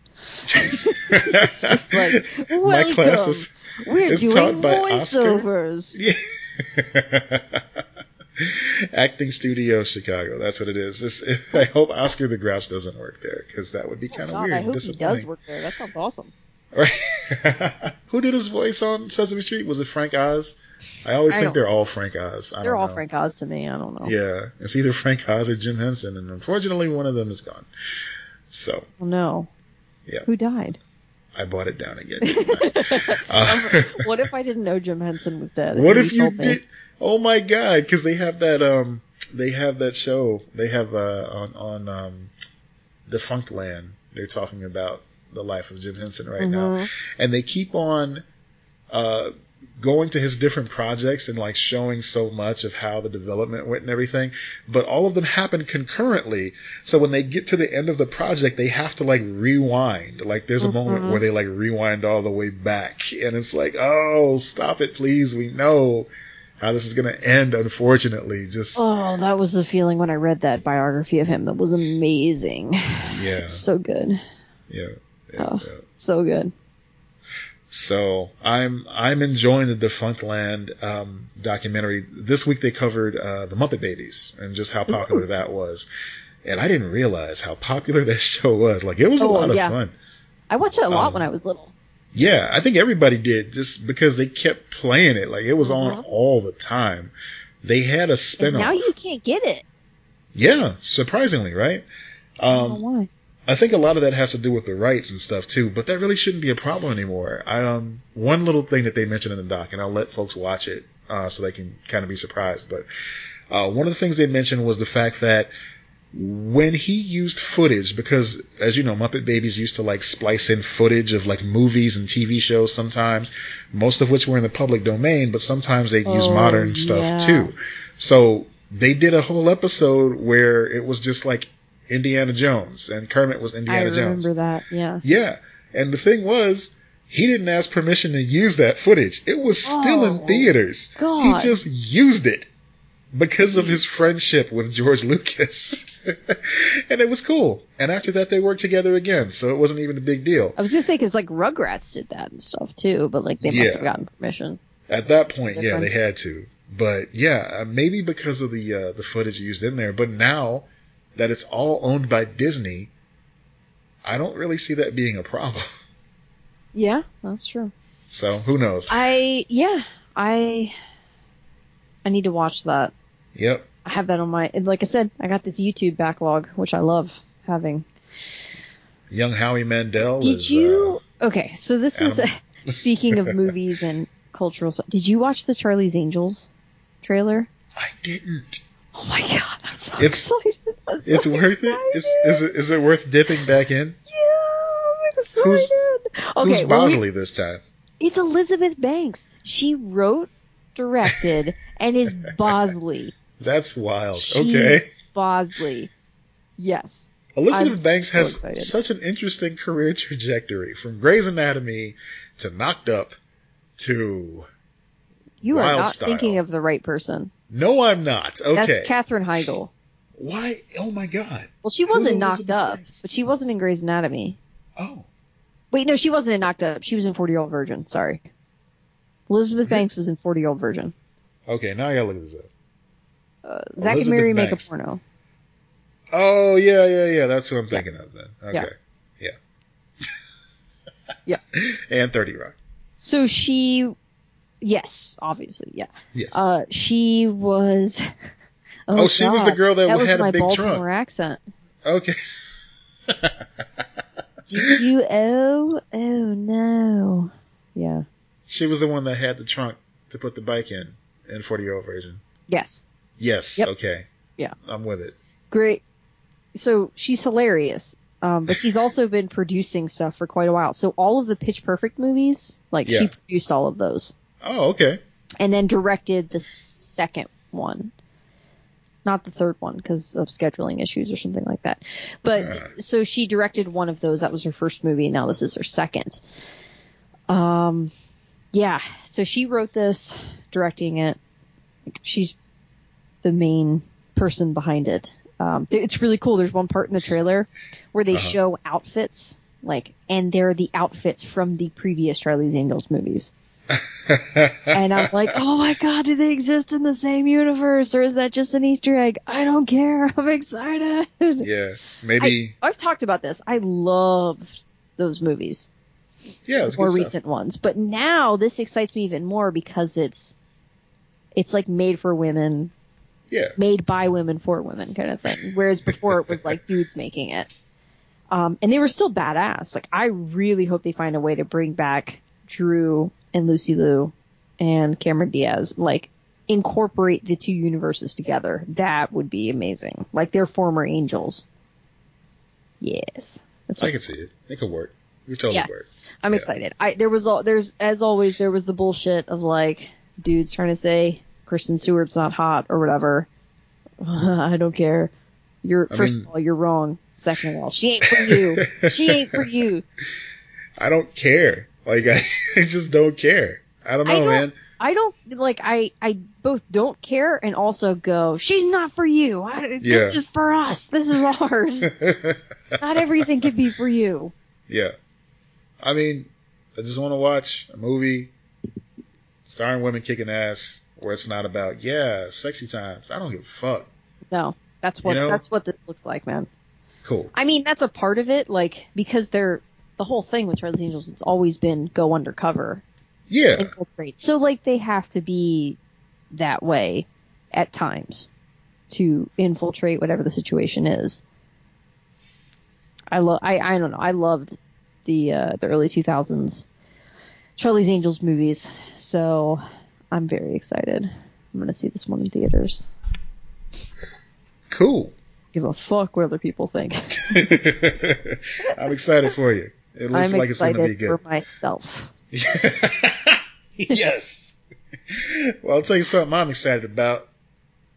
It's just like, welcome. My class is, We're is doing taught by voiceovers. Yeah. Acting Studio Chicago. That's what it is. It's, I hope Oscar the Grouch doesn't work there, because that would be kind of weird. I hope he does work there. That sounds awesome. Right? Who did his voice on Sesame Street? Was it Frank Oz? I always I think they're all Frank Oz. I they're don't all know. Frank Oz to me. I don't know. Yeah. It's either Frank Oz or Jim Henson, and unfortunately one of them is gone. So. Well, no. Yeah. Who died? I bought it down again. uh, what if I didn't know Jim Henson was dead? What if you did? Me? Oh my God! Because they have that um, they have that show. They have uh, on on um, Defunctland. They're talking about the life of Jim Henson right mm-hmm. now, and they keep on uh, going to his different projects and like showing so much of how the development went and everything. But all of them happen concurrently. So when they get to the end of the project, they have to like rewind. Like there's a mm-hmm. moment where they like rewind all the way back, and it's like, oh, stop it, please. We know how this is going to end, unfortunately. Just oh, that was the feeling when I read that biography of him. That was amazing. Yeah, it's so good. Yeah, yeah, oh, yeah, so good. So I'm I'm enjoying the Defunctland um, documentary. This week they covered uh, the Muppet Babies and just how popular Ooh. that was, and I didn't realize how popular that show was. Like it was oh, a lot yeah. of fun. I watched it a lot um, when I was little. Yeah, I think everybody did just because they kept playing it. Like, it was mm-hmm. on all the time. They had a spin-off. And now you can't get it. Yeah, surprisingly, right? Um, I don't know why. I think a lot of that has to do with the rights and stuff, too, but that really shouldn't be a problem anymore. I, um, one little thing that they mentioned in the doc, and I'll let folks watch it uh, so they can kind of be surprised, but uh, one of the things they mentioned was the fact that when he used footage, because as you know, Muppet Babies used to like splice in footage of like movies and T V shows sometimes, most of which were in the public domain, but sometimes they'd use oh, modern stuff yeah. too. So they did a whole episode where it was just like Indiana Jones and Kermit was Indiana Jones. I remember that, yeah. Yeah. And the thing was, he didn't ask permission to use that footage. It was still oh, in theaters. God. He just used it. Because of his friendship with George Lucas. And it was cool. And after that, they worked together again. So it wasn't even a big deal. I was going to say, because like Rugrats did that and stuff too. But like they must yeah. have gotten permission. At that point, yeah, friends. They had to. But yeah, maybe because of the uh, the footage used in there. But now that it's all owned by Disney, I don't really see that being a problem. Yeah, that's true. So who knows? I, yeah, I... I need to watch that. Yep. I have that on my, like I said, I got this YouTube backlog, which I love having. Young Howie Mandel. Did is, you? Uh, okay, so this Adam. is, speaking of movies and cultural stuff, did you watch the Charlie's Angels trailer? I didn't. Oh my God, I'm so it's, excited. I'm it's so worth excited. it? It's, is it? Is it worth dipping back in? Yeah, I'm excited. Who's, okay, who's well, Bosley we, this time? It's Elizabeth Banks. She wrote, directed, and is Bosley. That's wild. She's okay. Bosley. Yes. Elizabeth I'm Banks so has excited. Such an interesting career trajectory, from Grey's Anatomy to Knocked Up to You Wild are not Style. Thinking of the right person. No, I'm not. Okay. That's Katherine Heigl. Why? Oh, my God. Well, she wasn't Knocked Up, Banks? But she wasn't in Grey's Anatomy. Oh. Wait, no, she wasn't in Knocked Up. She was in forty-Year-Old Virgin. Sorry. Elizabeth Banks was in forty-Year-Old Virgin. Okay, now I gotta look this up. Uh, Zach Elizabeth and Mary Banks. Make a porno. Oh, yeah, yeah, yeah. That's who I'm thinking yeah. of then. Okay. Yeah. Yeah. yeah. And thirty Rock. So she... Yes, obviously, yeah. Yes. Uh, she was... Oh, oh she God. was the girl that, that had a big Baltimore trunk. That was my Baltimore accent. Okay. Do you... Oh, oh, no. Yeah. She was the one that had the trunk to put the bike in, in forty-Year-Old Virgin. Yes. Yes, yep. Okay. Yeah. I'm with it. Great. So she's hilarious, um, but she's also been producing stuff for quite a while. So all of the Pitch Perfect movies, like yeah. she produced all of those. Oh, okay. And then directed the second one. Not the third one because of scheduling issues or something like that. But uh. so she directed one of those. That was her first movie. And now this is her second. Um, yeah. So she wrote this, directing it. She's the main person behind it. Um, it's really cool. There's one part in the trailer where they uh-huh. show outfits, like, and they're the outfits from the previous Charlie's Angels movies. And I'm like, oh my God, do they exist in the same universe, or is that just an Easter egg? I don't care. I'm excited. Yeah, maybe. I, I've talked about this. I loved those movies. Yeah, it's more recent ones, but now this excites me even more because it's it's like made for women. Yeah. Made by women for women kind of thing. Whereas before it was like dudes making it. Um, and they were still badass. Like, I really hope they find a way to bring back Drew and Lucy Liu and Cameron Diaz, like incorporate the two universes together. That would be amazing. Like, they're former angels. Yes. That's I can see it. It could work. It could totally yeah. work. I'm yeah. excited. I, there was all, there's, as always, there was the bullshit of like dudes trying to say, Kristen Stewart's not hot or whatever. I don't care. You're I first mean, of all, you're wrong. Second of all, she ain't for you. She ain't for you. I don't care. Like, I, I just don't care. I don't know, I don't, man. I don't like. I I both don't care and also go, she's not for you. I, this yeah. is for us. This is ours. Not everything can be for you. Yeah. I mean, I just want to watch a movie starring women kicking ass, where it's not about, yeah, sexy times. I don't give a fuck. No, that's what you know? that's what this looks like, man. Cool. I mean, that's a part of it, like, because they're the whole thing with Charlie's Angels. It's always been go undercover. Yeah. Infiltrate. So, like, they have to be that way at times to infiltrate whatever the situation is. I love. I I don't know. I loved the uh, the early two thousands Charlie's Angels movies. So. I'm very excited. I'm going to see this one in theaters. Cool. Give a fuck what other people think. I'm excited for you. It looks I'm like it's going to be good. I'm excited for myself. Yes. Well, I'll tell you something I'm excited about.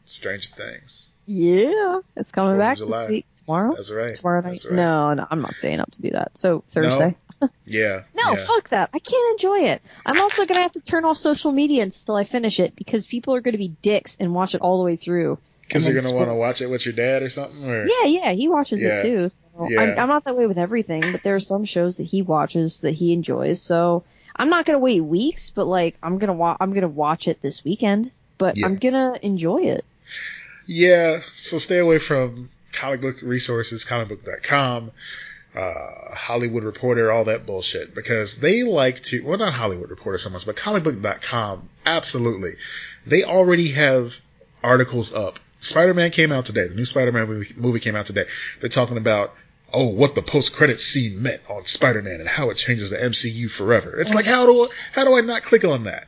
Stranger Things. Yeah. It's coming back this week. Tomorrow? That's right. Tomorrow night? That's right. No, no, I'm not staying up to do that. So Thursday. No. Yeah. no, yeah. Fuck that. I can't enjoy it. I'm also going to have to turn off social media until I finish it because people are going to be dicks and watch it all the way through. Because you're going to want to watch it with your dad or something? Or? Yeah, yeah. He watches yeah. it too. So yeah. I'm, I'm not that way with everything, but there are some shows that he watches that he enjoys. So I'm not going to wait weeks, but like I'm going to wa- I'm going to watch it this weekend, but yeah. I'm going to enjoy it. Yeah. So stay away from comic book resources, comic book dot com, uh, Hollywood Reporter, all that bullshit, because they like to, well, not Hollywood Reporter so much, but comic book dot com, absolutely. They already have articles up. Spider-Man came out today. The new Spider-Man movie, movie came out today. They're talking about, oh, what the post-credits scene meant on Spider-Man and how it changes the M C U forever. It's like, how do I, how do I not click on that?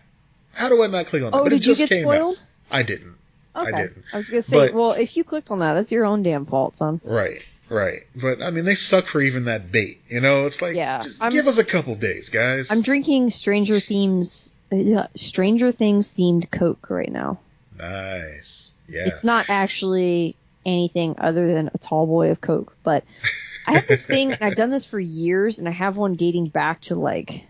How do I not click on that? Oh, but did it just you get came spoiled? Out. I didn't. Okay. I didn't. I was going to say, but, well, if you clicked on that, that's your own damn fault, son. Right, right. But, I mean, they suck for even that bait, you know? It's like, yeah, just give us a couple days, guys. I'm drinking Stranger Themes, uh, Stranger Things-themed Coke right now. Nice, yeah. It's not actually anything other than a tall boy of Coke. But I have this thing, and I've done this for years, and I have one dating back to like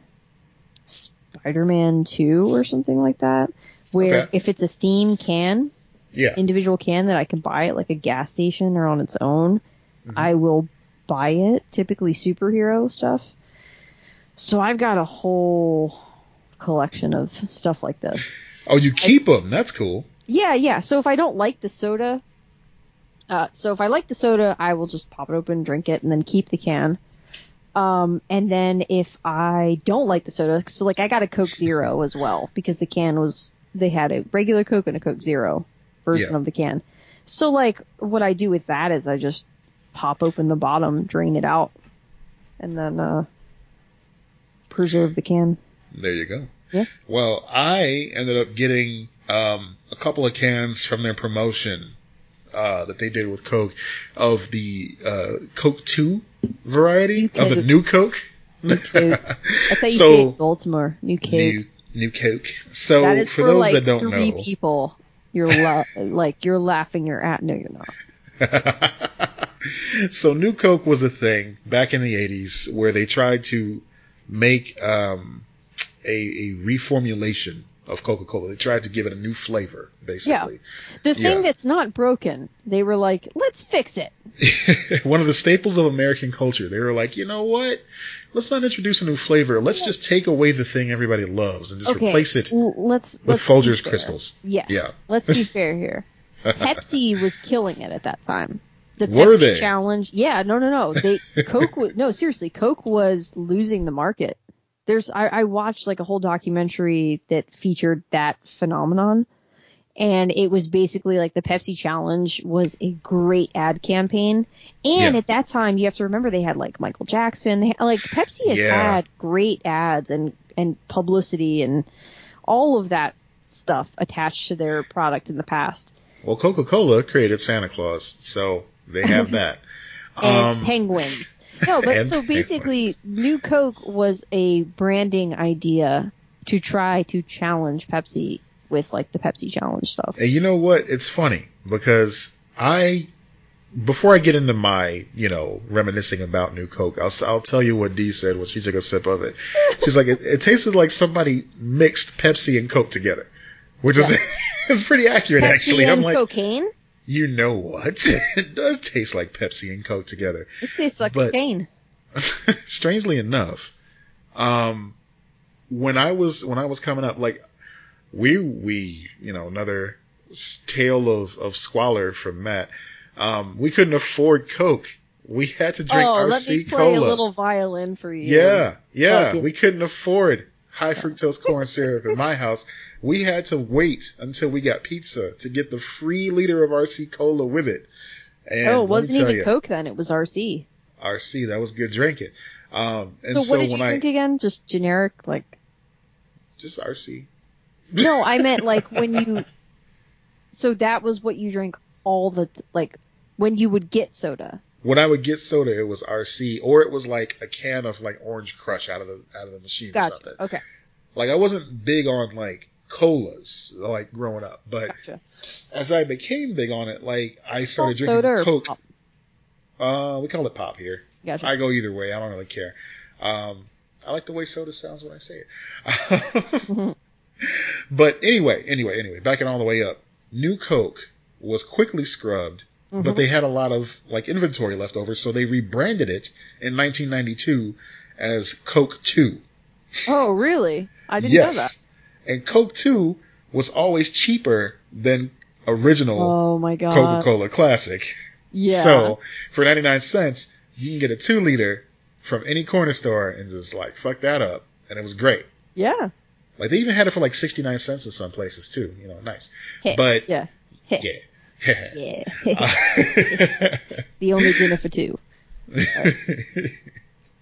Spider-Man two or something like that, where okay. if it's a theme can, yeah. individual can that I can buy at like a gas station or on its own, mm-hmm. I will buy it, typically superhero stuff. So I've got a whole collection of stuff like this. Oh, you keep I, them. That's cool. Yeah, yeah. So if I don't like the soda, uh, so if I like the soda, I will just pop it open, drink it, and then keep the can. Um, and then if I don't like the soda, so like I got a Coke Zero as well, because the can was, they had a regular Coke and a Coke Zero version yeah. of the can. So like what I do with that is I just pop open the bottom, drain it out, and then uh, preserve the can. There you go. Yeah. Well, I ended up getting um, a couple of cans from their promotion uh, that they did with Coke of the uh, Coke two variety of the new Coke. New Coke. That's how you so, say it in Baltimore. New Coke. New, new Coke. So that is for, for those like that don't three know, people, you're la- like you're laughing. You're at no, you're not. So new Coke was a thing back in the eighties where they tried to make. Um, A, a reformulation of Coca-Cola. They tried to give it a new flavor, basically. Yeah. The thing yeah. that's not broken, they were like, let's fix it. One of the staples of American culture. They were like, you know what? Let's not introduce a new flavor. Let's yeah. just take away the thing everybody loves and just okay. replace it well, let's, with let's Folgers crystals. Yes. Yeah. Let's be fair here. Pepsi was killing it at that time. The Pepsi were they? Challenge. Yeah, no, no, no. They Coke was, no, seriously, Coke was losing the market. There's, I, I watched like a whole documentary that featured that phenomenon, and it was basically like the Pepsi Challenge was a great ad campaign. And yeah. at that time, you have to remember they had like Michael Jackson. They, like Pepsi has yeah. had great ads and, and publicity and all of that stuff attached to their product in the past. Well, Coca-Cola created Santa Claus, so they have that. and um, penguins. No, but so basically, New Coke was a branding idea to try to challenge Pepsi with like the Pepsi Challenge stuff. And you know what? It's funny because I, before I get into my, you know, reminiscing about New Coke, I'll, I'll tell you what Dee said when she took a sip of it. She's like, it, it tasted like somebody mixed Pepsi and Coke together, which yeah. is it's pretty accurate Pepsi actually. And I'm like, cocaine? You know what? It does taste like Pepsi and Coke together. It tastes like but, cocaine. Strangely enough, um, when I was when I was coming up, like we we you know another tale of, of squalor from Matt. Um, we couldn't afford Coke. We had to drink oh, R C let me play Cola. A little violin for you. Yeah, yeah. We couldn't afford high fructose corn syrup in my house. We had to wait until we got pizza to get the free liter of R C Cola with it. And oh, it wasn't even you, Coke then. It was R C. R C. That was good drinking. Um, and so what so did when you I, drink again? Just generic, like? Just R C. No, I meant like when you – so that was what you drank all the – like when you would get soda. When I would get soda, it was R C, or it was like a can of like Orange Crush out of the out of the machine gotcha. Or something. Okay. Like I wasn't big on like colas like growing up, but gotcha. As I became big on it, like I started drinking soda Coke. Or pop? Uh, we call it pop here. Gotcha. I go either way. I don't really care. Um, I like the way soda sounds when I say it. But anyway, anyway, anyway, backing all the way up, New Coke was quickly scrubbed. Mm-hmm. But they had a lot of like inventory left over, so they rebranded it in nineteen ninety-two as Coke two. Oh, really? I didn't yes. know that. And Coke two was always cheaper than original oh, my God. Coca-Cola Classic. Yeah. So for ninety-nine cents, you can get a two liter from any corner store and just like fuck that up, and it was great. Yeah. Like they even had it for like sixty-nine cents in some places too. You know, nice. Hey, but yeah, hey. yeah. Yeah. The only dinner for two. Right.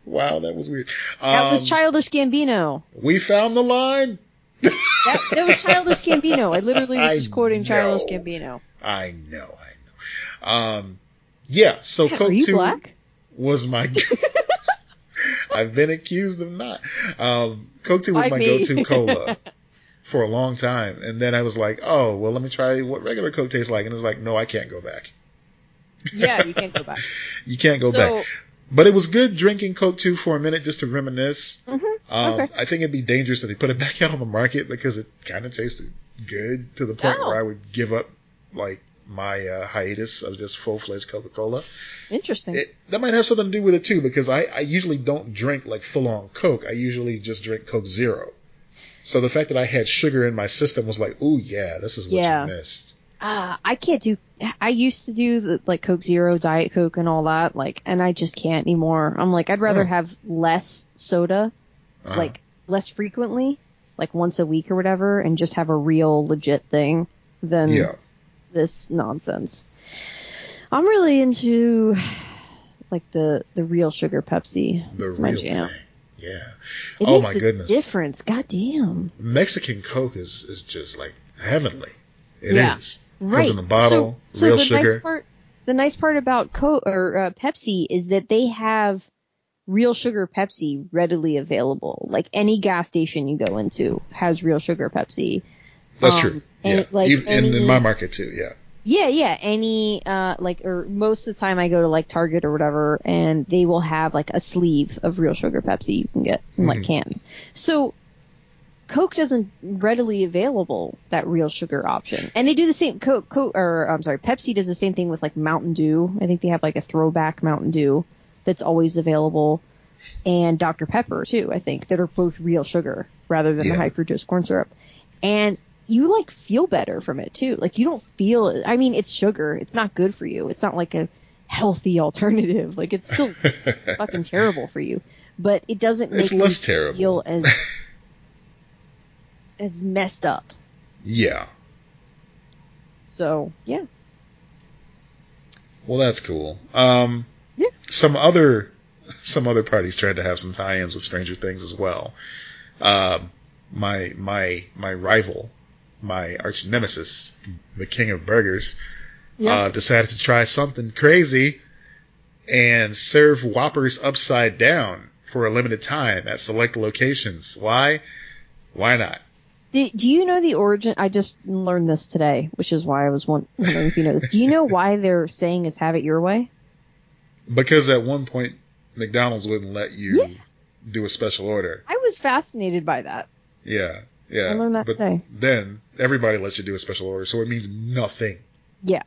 Wow, that was weird. That um, was Childish Gambino. We found the line. that, that was Childish Gambino. I literally was I just quoting know. Childish Gambino. I know, I know. Um, yeah, so yeah, Coke two black? Was my go- I've been accused of not. Um, Coke two was like my me. go-to cola. For a long time, and then I was like, oh, well, let me try what regular Coke tastes like, and it's like, no, I can't go back. Yeah, you can't go back. You can't go so, back. But it was good drinking Coke two for a minute just to reminisce. Mm-hmm. Um, okay. I think it'd be dangerous if they put it back out on the market because it kind of tasted good to the point oh. where I would give up like my uh, hiatus of just full-fledged Coca-Cola. Interesting. It, that might have something to do with it too because I, I usually don't drink like full-on Coke. I usually just drink Coke Zero. So the fact that I had sugar in my system was like, ooh, yeah, this is what yeah. you missed. Uh, I can't do – I used to do the, like Coke Zero, Diet Coke and all that, like, and I just can't anymore. I'm like, I'd rather mm. have less soda, uh-huh. like less frequently, like once a week or whatever, and just have a real legit thing than yeah. this nonsense. I'm really into like the, the real sugar Pepsi. The it's real my jam. Thing. Yeah. It oh, makes my goodness. A difference. God damn. Mexican Coke is, is just like heavenly. It yeah. is. Right. Comes in a bottle, so, real so the sugar. Nice part, the nice part about Coke or uh, Pepsi is that they have real sugar Pepsi readily available. Like any gas station you go into has real sugar Pepsi. That's um, true. Yeah. It, like, Even, any, in, in my market too, yeah. Yeah, yeah. Any uh, like or most of the time I go to like Target or whatever, and they will have like a sleeve of real sugar Pepsi you can get in mm-hmm. like cans. So Coke doesn't readily available that real sugar option, and they do the same. Coke, Coke, or I'm sorry, Pepsi does the same thing with like Mountain Dew. I think they have like a throwback Mountain Dew that's always available, and Doctor Pepper too. I think that are both real sugar rather than yeah. the high fructose corn syrup, and you like feel better from it too. Like you don't feel. I mean, it's sugar. It's not good for you. It's not like a healthy alternative. Like it's still fucking terrible for you, but it doesn't make it's less you terrible. Feel as is messed up. Yeah. So, yeah. Well, that's cool. Um, yeah. Some other some other parties tried to have some tie-ins with Stranger Things as well. Um, my my my rival, my arch nemesis, the King of Burgers, yeah. uh, decided to try something crazy and serve Whoppers upside down for a limited time at select locations. Why? Why not? Do, do you know the origin? I just learned this today, which is why I was wondering if you know this. Do you know why their saying is "Have it your way"? Because at one point, McDonald's wouldn't let you yeah. do a special order. I was fascinated by that. Yeah, yeah. I learned that but today. Then everybody lets you do a special order, so it means nothing. Yeah.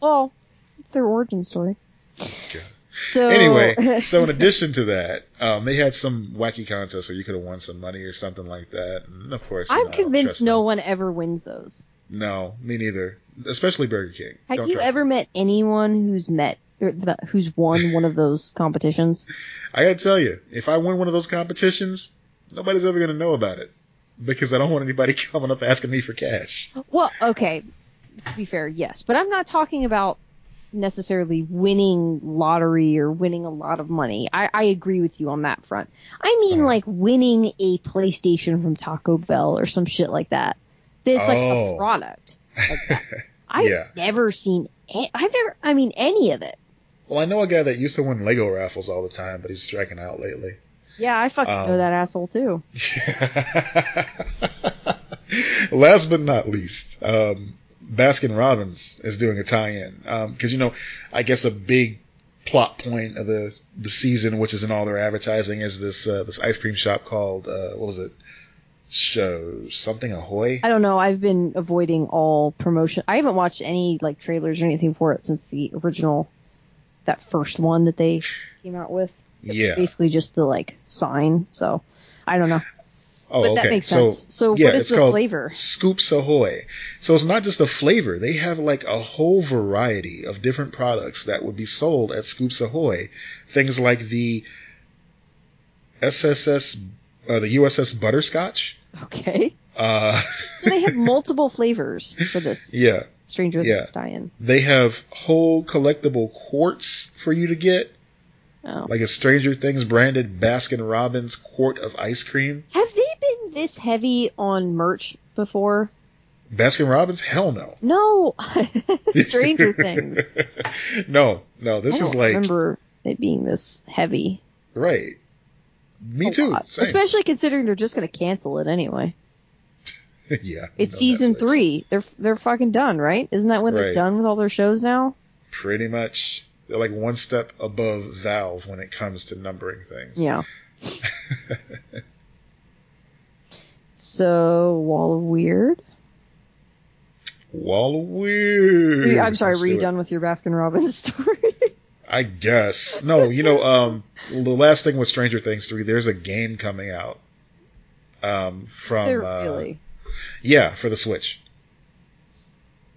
Well, it's their origin story. Okay. So anyway, so in addition to that, um, they had some wacky contest where you could have won some money or something like that. And of course, I'm know, convinced no them. one ever wins those. No, me neither. Especially Burger King. Have don't you ever them. met anyone who's met or who's won one of those competitions? I gotta tell you, if I win one of those competitions, nobody's ever gonna know about it because I don't want anybody coming up asking me for cash. Well, okay, to be fair, yes, but I'm not talking about necessarily winning lottery or winning a lot of money. I, I agree with you on that front. I mean, uh-huh. like winning a PlayStation from Taco Bell or some shit like that. It's oh. like a product. Like that. I've yeah. never seen. I've never. I mean, any of it. Well, I know a guy that used to win Lego raffles all the time, but he's striking out lately. Yeah, I fucking um, know that asshole too. Last but not least. Um, Baskin Robbins is doing a tie-in because, um, you know, I guess a big plot point of the, the season, which is in all their advertising, is this uh, this ice cream shop called, uh, what was it, Show something Ahoy? I don't know. I've been avoiding all promotion. I haven't watched any, like, trailers or anything for it since the original, that first one that they came out with. It's yeah. basically just the, like, sign. So, I don't know. Oh, but okay. that makes sense. So, so yeah, what is it's the called flavor? Scoops Ahoy. So it's not just a flavor. They have like a whole variety of different products that would be sold at Scoops Ahoy. Things like the S S S, uh, the U S S Butterscotch. Okay. Uh, so they have multiple flavors for this. Yeah. Stranger Things tie-in. They have whole collectible quarts for you to get. Oh. Like a Stranger Things branded Baskin Robbins quart of ice cream. Have they been this heavy on merch before? Baskin Robbins? Hell no. No. Stranger Things. No, no. This I don't is like. I remember it being this heavy. Right. Me a too. Especially considering they're just going to cancel it anyway. Yeah. It's no season Netflix. three. They're they're fucking done, right? Isn't that when right. they're done with all their shows now? pretty much like one step above Valve when it comes to numbering things. Yeah. So, Wall of Weird. Wall of Weird. I'm sorry, were you done with your Baskin Robbins story? I guess. No, you know, um, the last thing with Stranger Things three, there's a game coming out um, from... Uh, really? Yeah, for the Switch.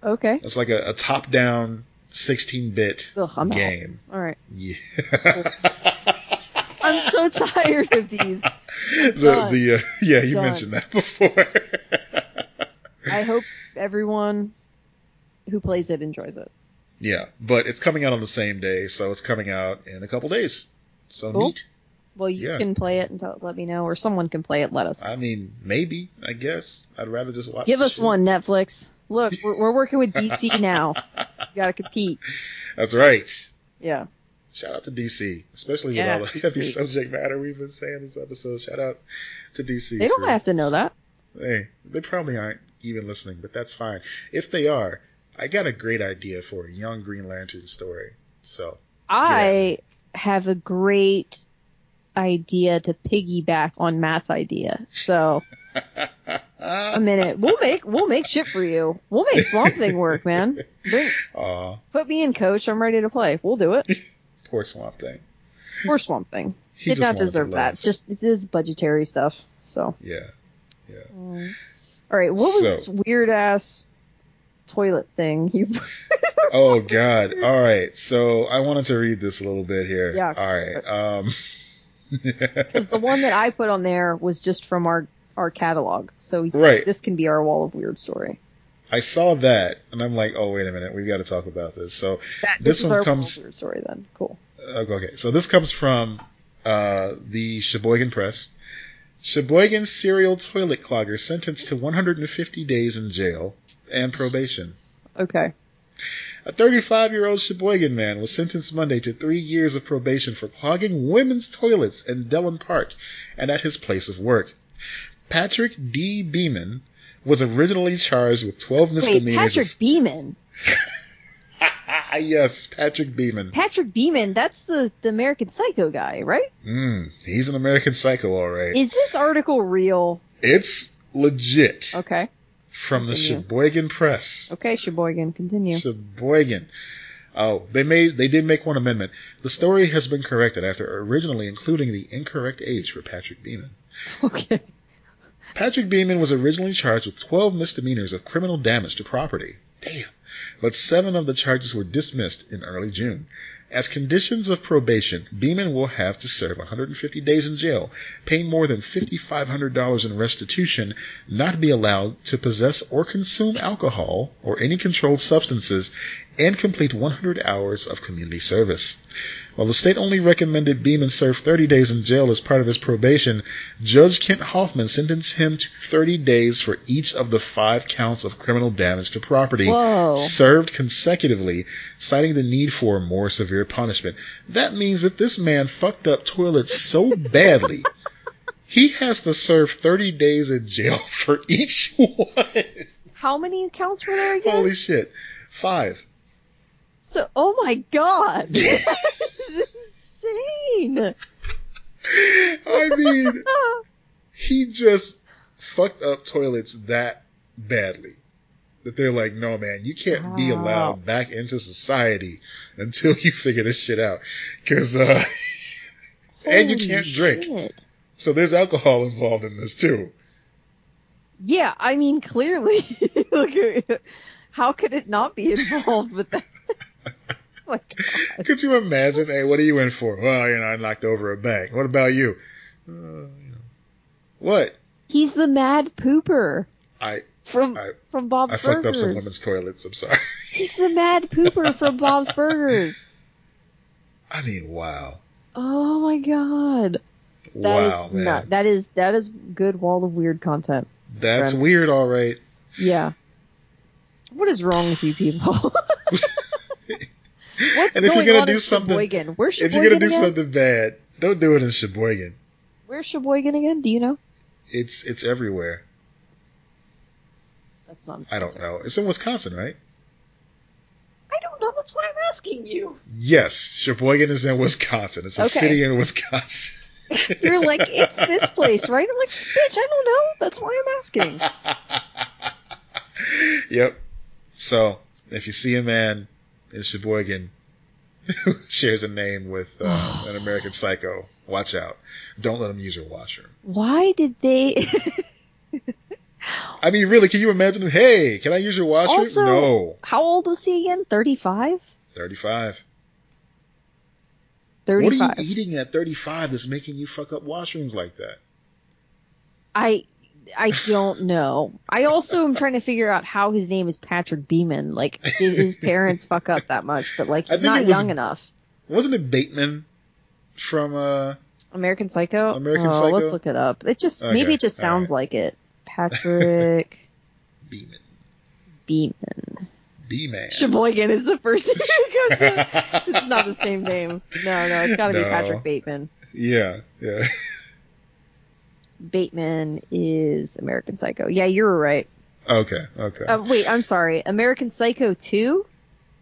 Okay. It's like a, a top-down sixteen-bit Ugh, I'm game. Out. All right. Yeah. I'm so tired of these. The, the uh, yeah, you Done. mentioned that before. I hope everyone who plays it enjoys it. Yeah, but it's coming out on the same day, so it's coming out in a couple days. So cool. Neat. Well, you yeah. can play it and tell, let me know, or someone can play it, let us know. I mean, maybe, I guess. I'd rather just watch it. Give us show. one, Netflix. Look, we're, we're working with D C now. You gotta compete. That's right. Yeah. Shout out to D C, especially yeah, with all the heavy subject matter we've been saying this episode. Shout out to D C. They don't have to know that. Hey, they probably aren't even listening, but that's fine. If they are, I got a great idea for a young Green Lantern story. So I have a great idea to piggyback on Matt's idea. So a minute, we'll make we'll make shit for you. We'll make Swamp Thing work, man. Bring, put me in, coach. I'm ready to play. We'll do it. Poor Swamp Thing. Poor Swamp Thing. He did not deserve that. Just it is budgetary stuff. So yeah, yeah. Um, all right. What was so. this weird ass toilet thing you? Oh God! All right. So I wanted to read this a little bit here. Yeah. All right. Um. Because the one that I put on there was just from our our catalog. So right. This can be our Wall of Weird story. I saw that, and I'm like, oh, wait a minute. We've got to talk about this. So that, this, this is one our comes, Wall of Weird story then. Cool. Uh, okay, so this comes from uh, the Sheboygan Press. Sheboygan serial toilet clogger sentenced to one hundred fifty days in jail and probation. Okay. A thirty-five-year-old Sheboygan man was sentenced Monday to three years of probation for clogging women's toilets in Dellen Park and at his place of work. Patrick D. Beeman was originally charged with twelve misdemeanors. Wait, Patrick of... Beeman? Yes, Patrick Beeman. Patrick Beeman, that's the, the American Psycho guy, right? Mm, he's an American Psycho, all right. Is this article real? It's legit. Okay. From continue. The Sheboygan Press. Okay, Sheboygan, continue. Sheboygan. Oh, they made they did make one amendment. The story has been corrected after originally including the incorrect age for Patrick Beeman. Okay. Patrick Beeman was originally charged with twelve misdemeanors of criminal damage to property. Damn. But seven of the charges were dismissed in early June. As conditions of probation, Beeman will have to serve one hundred fifty days in jail, pay more than five thousand five hundred dollars in restitution, not be allowed to possess or consume alcohol or any controlled substances, and complete one hundred hours of community service. While the state only recommended Beeman serve thirty days in jail as part of his probation, Judge Kent Hoffman sentenced him to thirty days for each of the five counts of criminal damage to property Whoa. served consecutively, citing the need for more severe punishment. That means that this man fucked up toilets so badly, he has to serve thirty days in jail for each one. How many counts were there again? Holy shit. Five. So, oh my God, that's insane. I mean, he just fucked up toilets that badly that they're like, no, man, you can't wow. be allowed back into society until you figure this shit out. Cause, uh, and you can't shit. drink. So there's alcohol involved in this too. Yeah. I mean, clearly, look, how could it not be involved with that? Oh my God. Could you imagine? Hey, what are you in for? Well, you know, I knocked over a bag. What about you? Uh, you know. What? He's the mad pooper. I from I, from Bob's I Burgers. I fucked up some women's toilets. I'm sorry. He's the mad pooper from Bob's Burgers. I mean, wow. Oh my God. That wow, is man. Not, that is that is good Wall of Weird content. That's friend. Weird, all right. Yeah. What is wrong with you people? What's and if going you're gonna on do something, Sheboygan? Where's Sheboygan if you're gonna do again? something bad, don't do it in Sheboygan. Where's Sheboygan again? Do you know? It's it's everywhere. That's not. I don't know. It's in Wisconsin, right? I don't know. That's why I'm asking you. Yes, Sheboygan is in Wisconsin. It's a okay. city in Wisconsin. You're like, it's this place, right? I'm like, bitch, I don't know. That's why I'm asking. Yep. So, if you see a man in Sheboygan who shares a name with uh, an American Psycho, watch out. Don't let him use your washroom. Why did they... I mean, really, can you imagine? Hey, can I use your washroom? Also, no. How old was he again? thirty-five? thirty-five. thirty-five. What are you eating at thirty-five that's making you fuck up washrooms like that? I I don't know. I also am trying to figure out how his name is Patrick Beeman. Like, did his parents fuck up that much? But, like, he's not was, young enough. Wasn't it Bateman from uh, American Psycho? American oh, Psycho? Let's look it up. It just okay. Maybe it just sounds right. like it. Patrick Beeman. Beeman. B-Man. Sheboygan is the first name that goes in. It's not the same name. No, no, it's got to no. be Patrick Bateman. Yeah, yeah. Bateman is American Psycho. Yeah, you were right. Okay, okay. Uh, wait, I'm sorry. American Psycho two?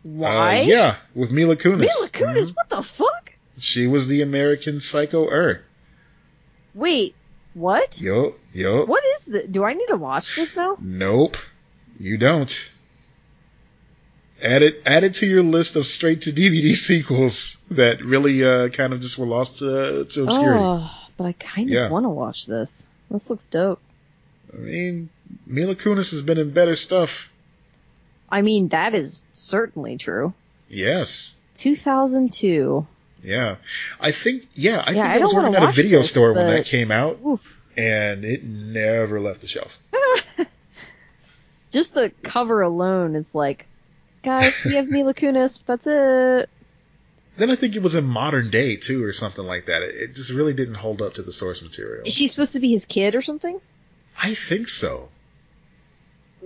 Why? Uh, yeah, with Mila Kunis. Mila Kunis? Mm-hmm. What the fuck? She was the American Psycho-er. Wait. What? Yo, yo. What is the? Do I need to watch this now? Nope, you don't. Add it, add it to your list of straight-to-D V D sequels that really uh, kind of just were lost to, to obscurity. Oh, but I kind of yeah. want to watch this. This looks dope. I mean, Mila Kunis has been in better stuff. I mean, that is certainly true. Yes. two thousand two. Yeah, I think, yeah, I yeah, think I, I was working at a video this, store but... when that came out, oof. And it never left the shelf. Just the cover alone is like, guys, you have Mila Kunis, that's it. Then I think it was in modern day, too, or something like that. It, it just really didn't hold up to the source material. Is she supposed to be his kid or something? I think so.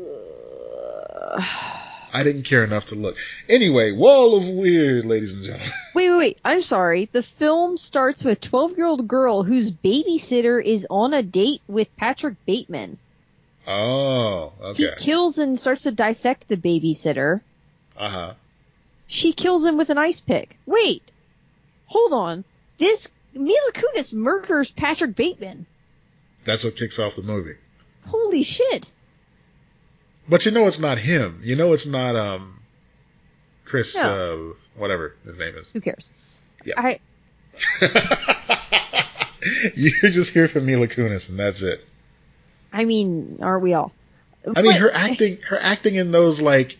Uh... I didn't care enough to look. Anyway, Wall of Weird, ladies and gentlemen. Wait, wait, wait. I'm sorry. The film starts with a twelve-year-old girl whose babysitter is on a date with Patrick Bateman. Oh, okay. He kills and starts to dissect the babysitter. Uh-huh. She kills him with an ice pick. Wait. Hold on. This Mila Kunis murders Patrick Bateman. That's what kicks off the movie. Holy shit. But you know it's not him. You know it's not um, Chris, no. uh, whatever his name is. Who cares? Yeah. I... You're just here for Mila Kunis, and that's it. I mean, are we all? I but... mean, her acting, her acting in those like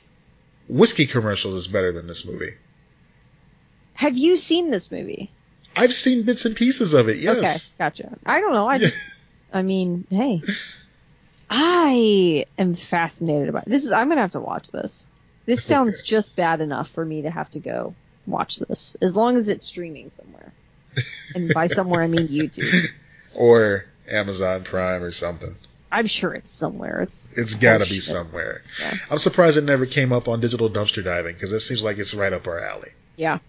whiskey commercials is better than this movie. Have you seen this movie? I've seen bits and pieces of it. Yes. Okay, gotcha. I don't know. I just, I mean, hey. I am fascinated about it. This is I'm going to have to watch this. This sounds okay. just bad enough for me to have to go watch this, as long as it's streaming somewhere. And by somewhere, I mean YouTube. Or Amazon Prime or something. I'm sure it's somewhere. It's It's got to oh, be shit. somewhere. Yeah. I'm surprised it never came up on Digital Dumpster Diving, because it seems like it's right up our alley. Yeah.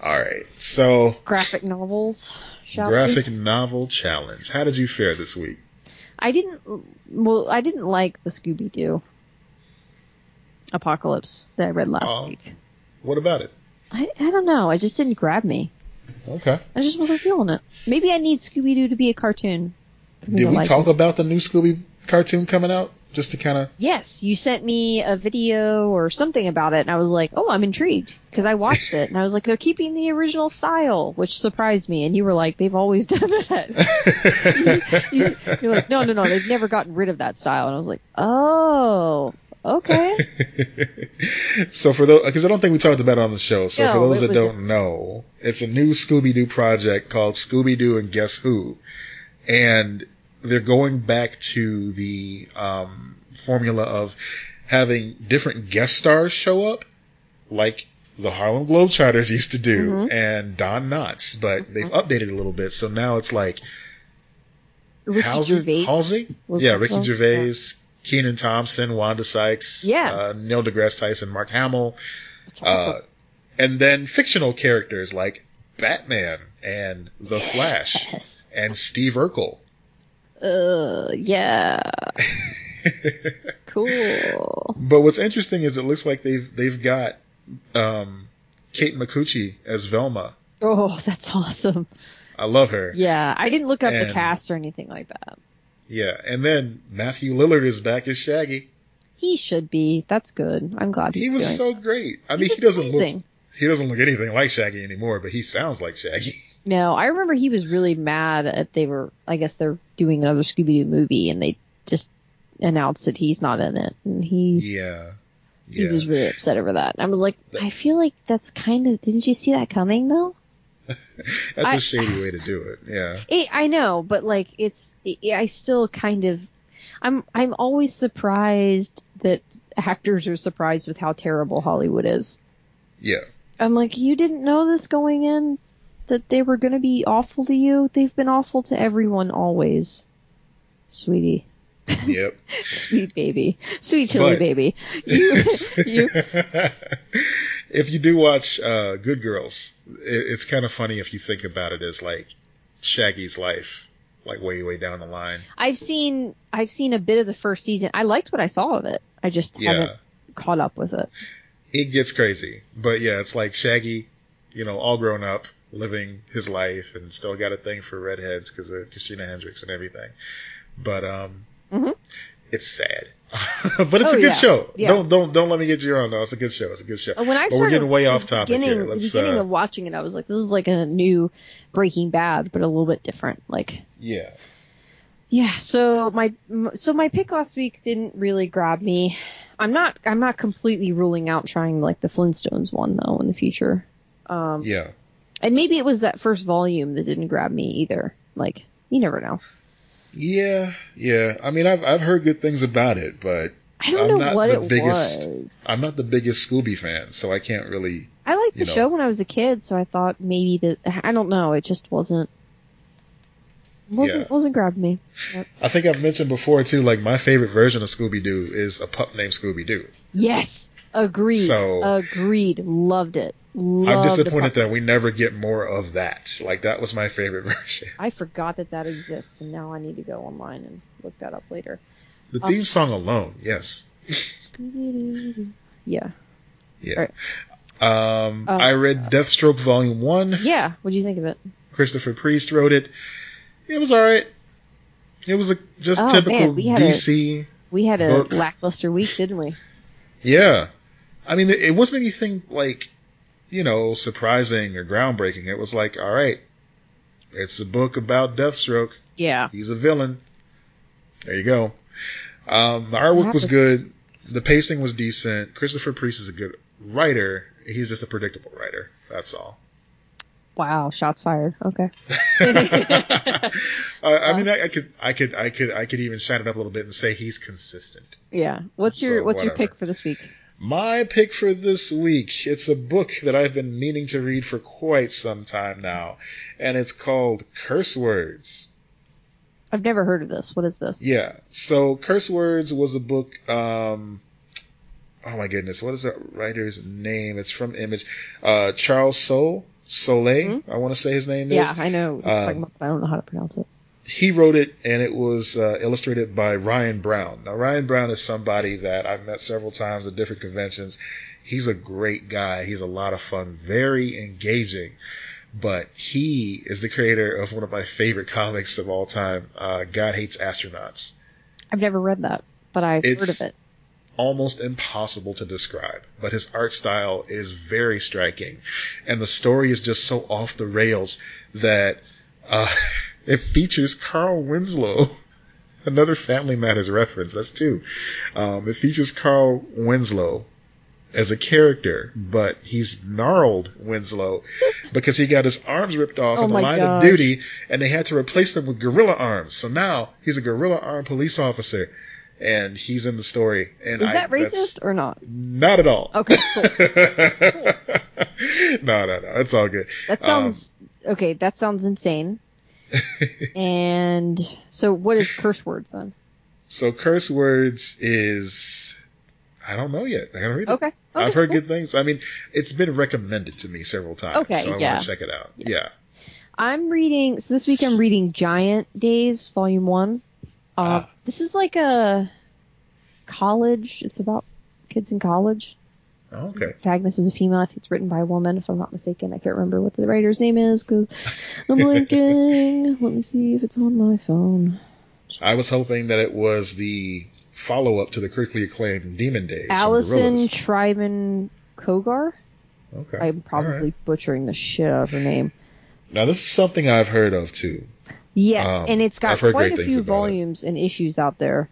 All right. So graphic novels. Shall graphic we? novel challenge. How did you fare this week? I didn't well. I didn't like the Scooby-Doo Apocalypse that I read last uh, week. What about it? I, I don't know. I just didn't grab me. Okay. I just wasn't feeling it. Maybe I need Scooby-Doo to be a cartoon. Did we like talk it. about the new Scooby cartoon coming out? Just to kind of. Yes, you sent me a video or something about it, and I was like, "Oh, I'm intrigued," because I watched it, and I was like, "They're keeping the original style," which surprised me. And you were like, "They've always done that." you, you, you're like, "No, no, no, they've never gotten rid of that style." And I was like, "Oh, okay." So for those, because I don't think we talked about it on the show. So no, for those that don't a- know, it's a new Scooby-Doo project called Scooby-Doo and Guess Who, and they're going back to the um, formula of having different guest stars show up, like the Harlem Globetrotters used to do, mm-hmm. and Don Knotts, but mm-hmm. they've updated it a little bit. So now it's like Ricky Halsey, Gervais. Halsey? Yeah, Ricky called? Gervais, yeah. Kenan Thompson, Wanda Sykes, yeah. uh, Neil deGrasse Tyson, Mark Hamill. That's awesome. Uh, and then fictional characters like Batman and The yes. Flash and Steve Urkel. Uh, yeah. Cool. But what's interesting is it looks like they've they've got um, Kate Micucci as Velma. Oh, that's awesome. I love her. Yeah, I didn't look up and, the cast or anything like that. Yeah, and then Matthew Lillard is back as Shaggy. He should be. That's good. I'm glad he's He was doing so that. Great. I he mean, he doesn't amazing. look he doesn't look anything like Shaggy anymore, but he sounds like Shaggy. No, I remember he was really mad at they were. I guess they're doing another Scooby-Doo movie, and they just announced that he's not in it, and he yeah. yeah. He was really upset over that. I was like, that, I feel like that's kind of. Didn't you see that coming though? That's I, a shady way to do it. Yeah, it, I know, but like it's. It, I still kind of. I'm. I'm always surprised that actors are surprised with how terrible Hollywood is. Yeah. I'm like, you didn't know this going in, that they were going to be awful to you. They've been awful to everyone always, sweetie. Yep. Sweet baby. Sweet chili but, baby. You, you. If you do watch uh, Good Girls, it, it's kind of funny if you think about it as like Shaggy's life, like way, way down the line. I've seen I've seen a bit of the first season. I liked what I saw of it. I just yeah. haven't caught up with it. It gets crazy. But yeah, it's like Shaggy, you know, all grown up, living his life, and still got a thing for redheads because of Christina Hendricks and everything. But um, mm-hmm. it's sad. But it's oh, a good yeah. show. Yeah. Don't don't don't let me get you wrong. No, it's a good show. It's a good show. When I but we're getting way off topic here. Let's, the beginning uh, of watching it, I was like, this is like a new Breaking Bad, but a little bit different. Like yeah, yeah. So my so my pick last week didn't really grab me. I'm not I'm not completely ruling out trying like the Flintstones one though in the future. Um, yeah. And maybe it was that first volume that didn't grab me either. Like, you never know. Yeah, yeah. I mean, I've I've heard good things about it, but I don't I'm know not what the it biggest, was. I'm not the biggest Scooby fan, so I can't really. I liked the know. show when I was a kid, so I thought maybe that I don't know. It just wasn't wasn't yeah. wasn't grabbed me. Yep. I think I've mentioned before too. Like my favorite version of Scooby Doo is a pup named Scooby Doo. Yes, agreed. So, agreed. Loved it. Love I'm disappointed that we never get more of that. Like, that was my favorite version. I forgot that that exists, and now I need to go online and look that up later. The um, theme song alone, yes. Yeah. Yeah. Right. Um, uh, I read Deathstroke Volume one. Yeah, what did you think of it? Christopher Priest wrote it. It was all right. It was a, just oh, typical man, we D C a, we had a book. Lackluster week, didn't we? Yeah. I mean, it, it wasn't anything, like... you know, surprising or groundbreaking. It was like, all right, it's a book about Deathstroke. Yeah. He's a villain. There you go. Um, the artwork was good. The pacing was decent. Christopher Priest is a good writer. He's just a predictable writer. That's all. Wow. Shots fired. Okay. uh, I mean, I, I could, I could, I could, I could even shine it up a little bit and say he's consistent. Yeah. What's your, so, what's whatever. your pick for this week? My pick for this week, it's a book that I've been meaning to read for quite some time now, and it's called Curse Words. I've never heard of this. What is this? Yeah. So Curse Words was a book, um, oh my goodness, what is that writer's name? It's from Image. Uh, Charles Soule, Soule, mm-hmm. I want to say his name yeah, is. Yeah, I know. Um, I don't know how to pronounce it. He wrote it, and it was uh, illustrated by Ryan Brown. Now, Ryan Brown is somebody that I've met several times at different conventions. He's a great guy. He's a lot of fun, very engaging. But he is the creator of one of my favorite comics of all time, uh, God Hates Astronauts. I've never read that, but I've it's heard of it. Almost impossible to describe, but his art style is very striking. And the story is just so off the rails that... Uh, It features Carl Winslow, another Family Matters reference. That's two. Um, it features Carl Winslow as a character, but he's gnarled Winslow because he got his arms ripped off oh in the line gosh. of duty, and they had to replace them with gorilla arms. So now he's a gorilla armed police officer, and he's in the story. And is I, that racist or not? Not at all. Okay. Cool. cool. No, no, no. It's all good. That sounds um, okay. That sounds insane. And so what is Curse Words then? So Curse Words is, I don't know yet. I gotta read okay. it. Okay. I've heard cool. good things. I mean, it's been recommended to me several times. Okay. So I yeah. want to check it out. Yeah. yeah. I'm reading, so this week I'm reading Giant Days, Volume one. Uh, ah. This is like a college, it's about kids in college. Oh, okay. The protagonist is a female. I think it's written by a woman, if I'm not mistaken. I can't remember what the writer's name is because I'm blanking. Let me see if it's on my phone. I was hoping that it was the follow-up to the critically acclaimed Demon Days. Allison Triman Kogar? Okay. I'm probably right. butchering the shit out of her name. Now, this is something I've heard of, too. Yes, um, and it's got quite a few volumes it. and issues out there.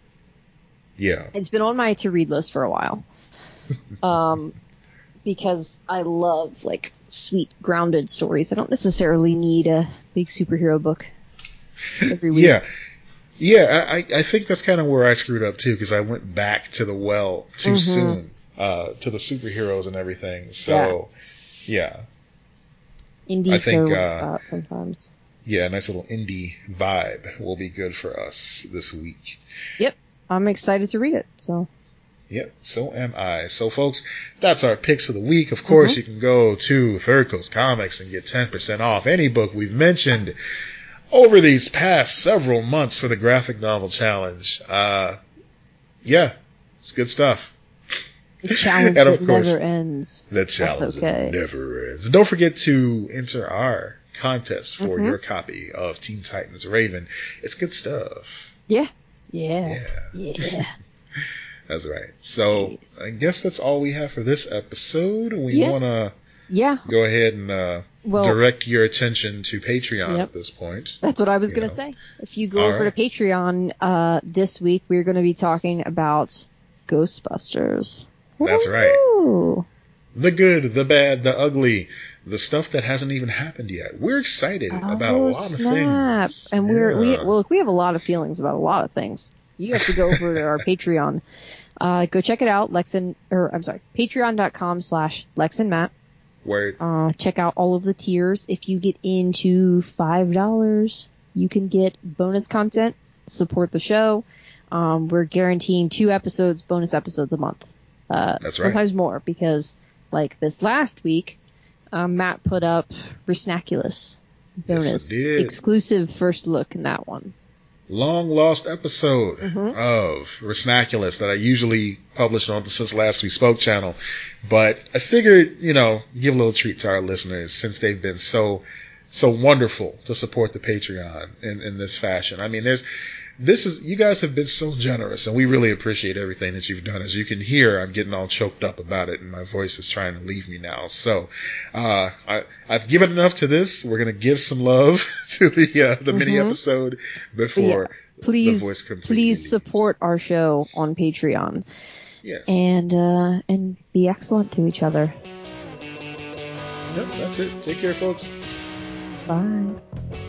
Yeah. It's been on my to-read list for a while. Um, because I love, like, sweet, grounded stories. I don't necessarily need a big superhero book every week. Yeah. Yeah, I, I think that's kind of where I screwed up, too, because I went back to the well too mm-hmm. soon, uh, to the superheroes and everything. So, yeah. yeah. Indie I think, so uh, sometimes. Yeah, a nice little indie vibe will be good for us this week. Yep, I'm excited to read it, so... Yep, so am I. So, folks, that's our picks of the week. Of course, mm-hmm. you can go to Third Coast Comics and get ten percent off any book we've mentioned over these past several months for the graphic novel challenge. Uh, yeah, it's good stuff. The challenge that never ends. The challenge okay. never ends. Don't forget to enter our contest for mm-hmm. your copy of Teen Titans Raven. It's good stuff. Yeah. Yeah. Yeah. yeah. That's right. So I guess that's all we have for this episode. We yeah. want to yeah. go ahead and uh, well, direct your attention to Patreon yep. at this point. That's what I was going to say. If you go all over right. to Patreon uh, this week, we're going to be talking about Ghostbusters. That's Woo-hoo! Right. The good, the bad, the ugly, the stuff that hasn't even happened yet. We're excited oh, about a lot snap. Of things. And yeah. we're, we, well, look, we have a lot of feelings about a lot of things. You have to go over to our Patreon. Uh, go check it out, Lexan, or I'm sorry, patreon.com slash LexanMatt. Word. Uh, check out all of the tiers. If you get into five dollars, you can get bonus content, support the show. Um, we're guaranteeing two episodes, bonus episodes a month. Uh, That's right. Sometimes more, because like this last week, um, Matt put up Resnaculous bonus. Yes, it did. Exclusive first look in that one. Long lost episode mm-hmm. of Resnaculous that I usually publish on the Since Last We Spoke channel. But I figured, you know, give a little treat to our listeners since they've been so, so wonderful to support the Patreon in, in this fashion. I mean, there's, this is, you guys have been so generous and we really appreciate everything that you've done. As you can hear, I'm getting all choked up about it and my voice is trying to leave me now. So, uh, I, I've given enough to this. We're going to give some love to the, uh, the mm-hmm. mini episode before yeah, please, the voice completely Please leaves. Support our show on Patreon. Yes. And, uh, and be excellent to each other. Yep, that's it. Take care, folks. Bye.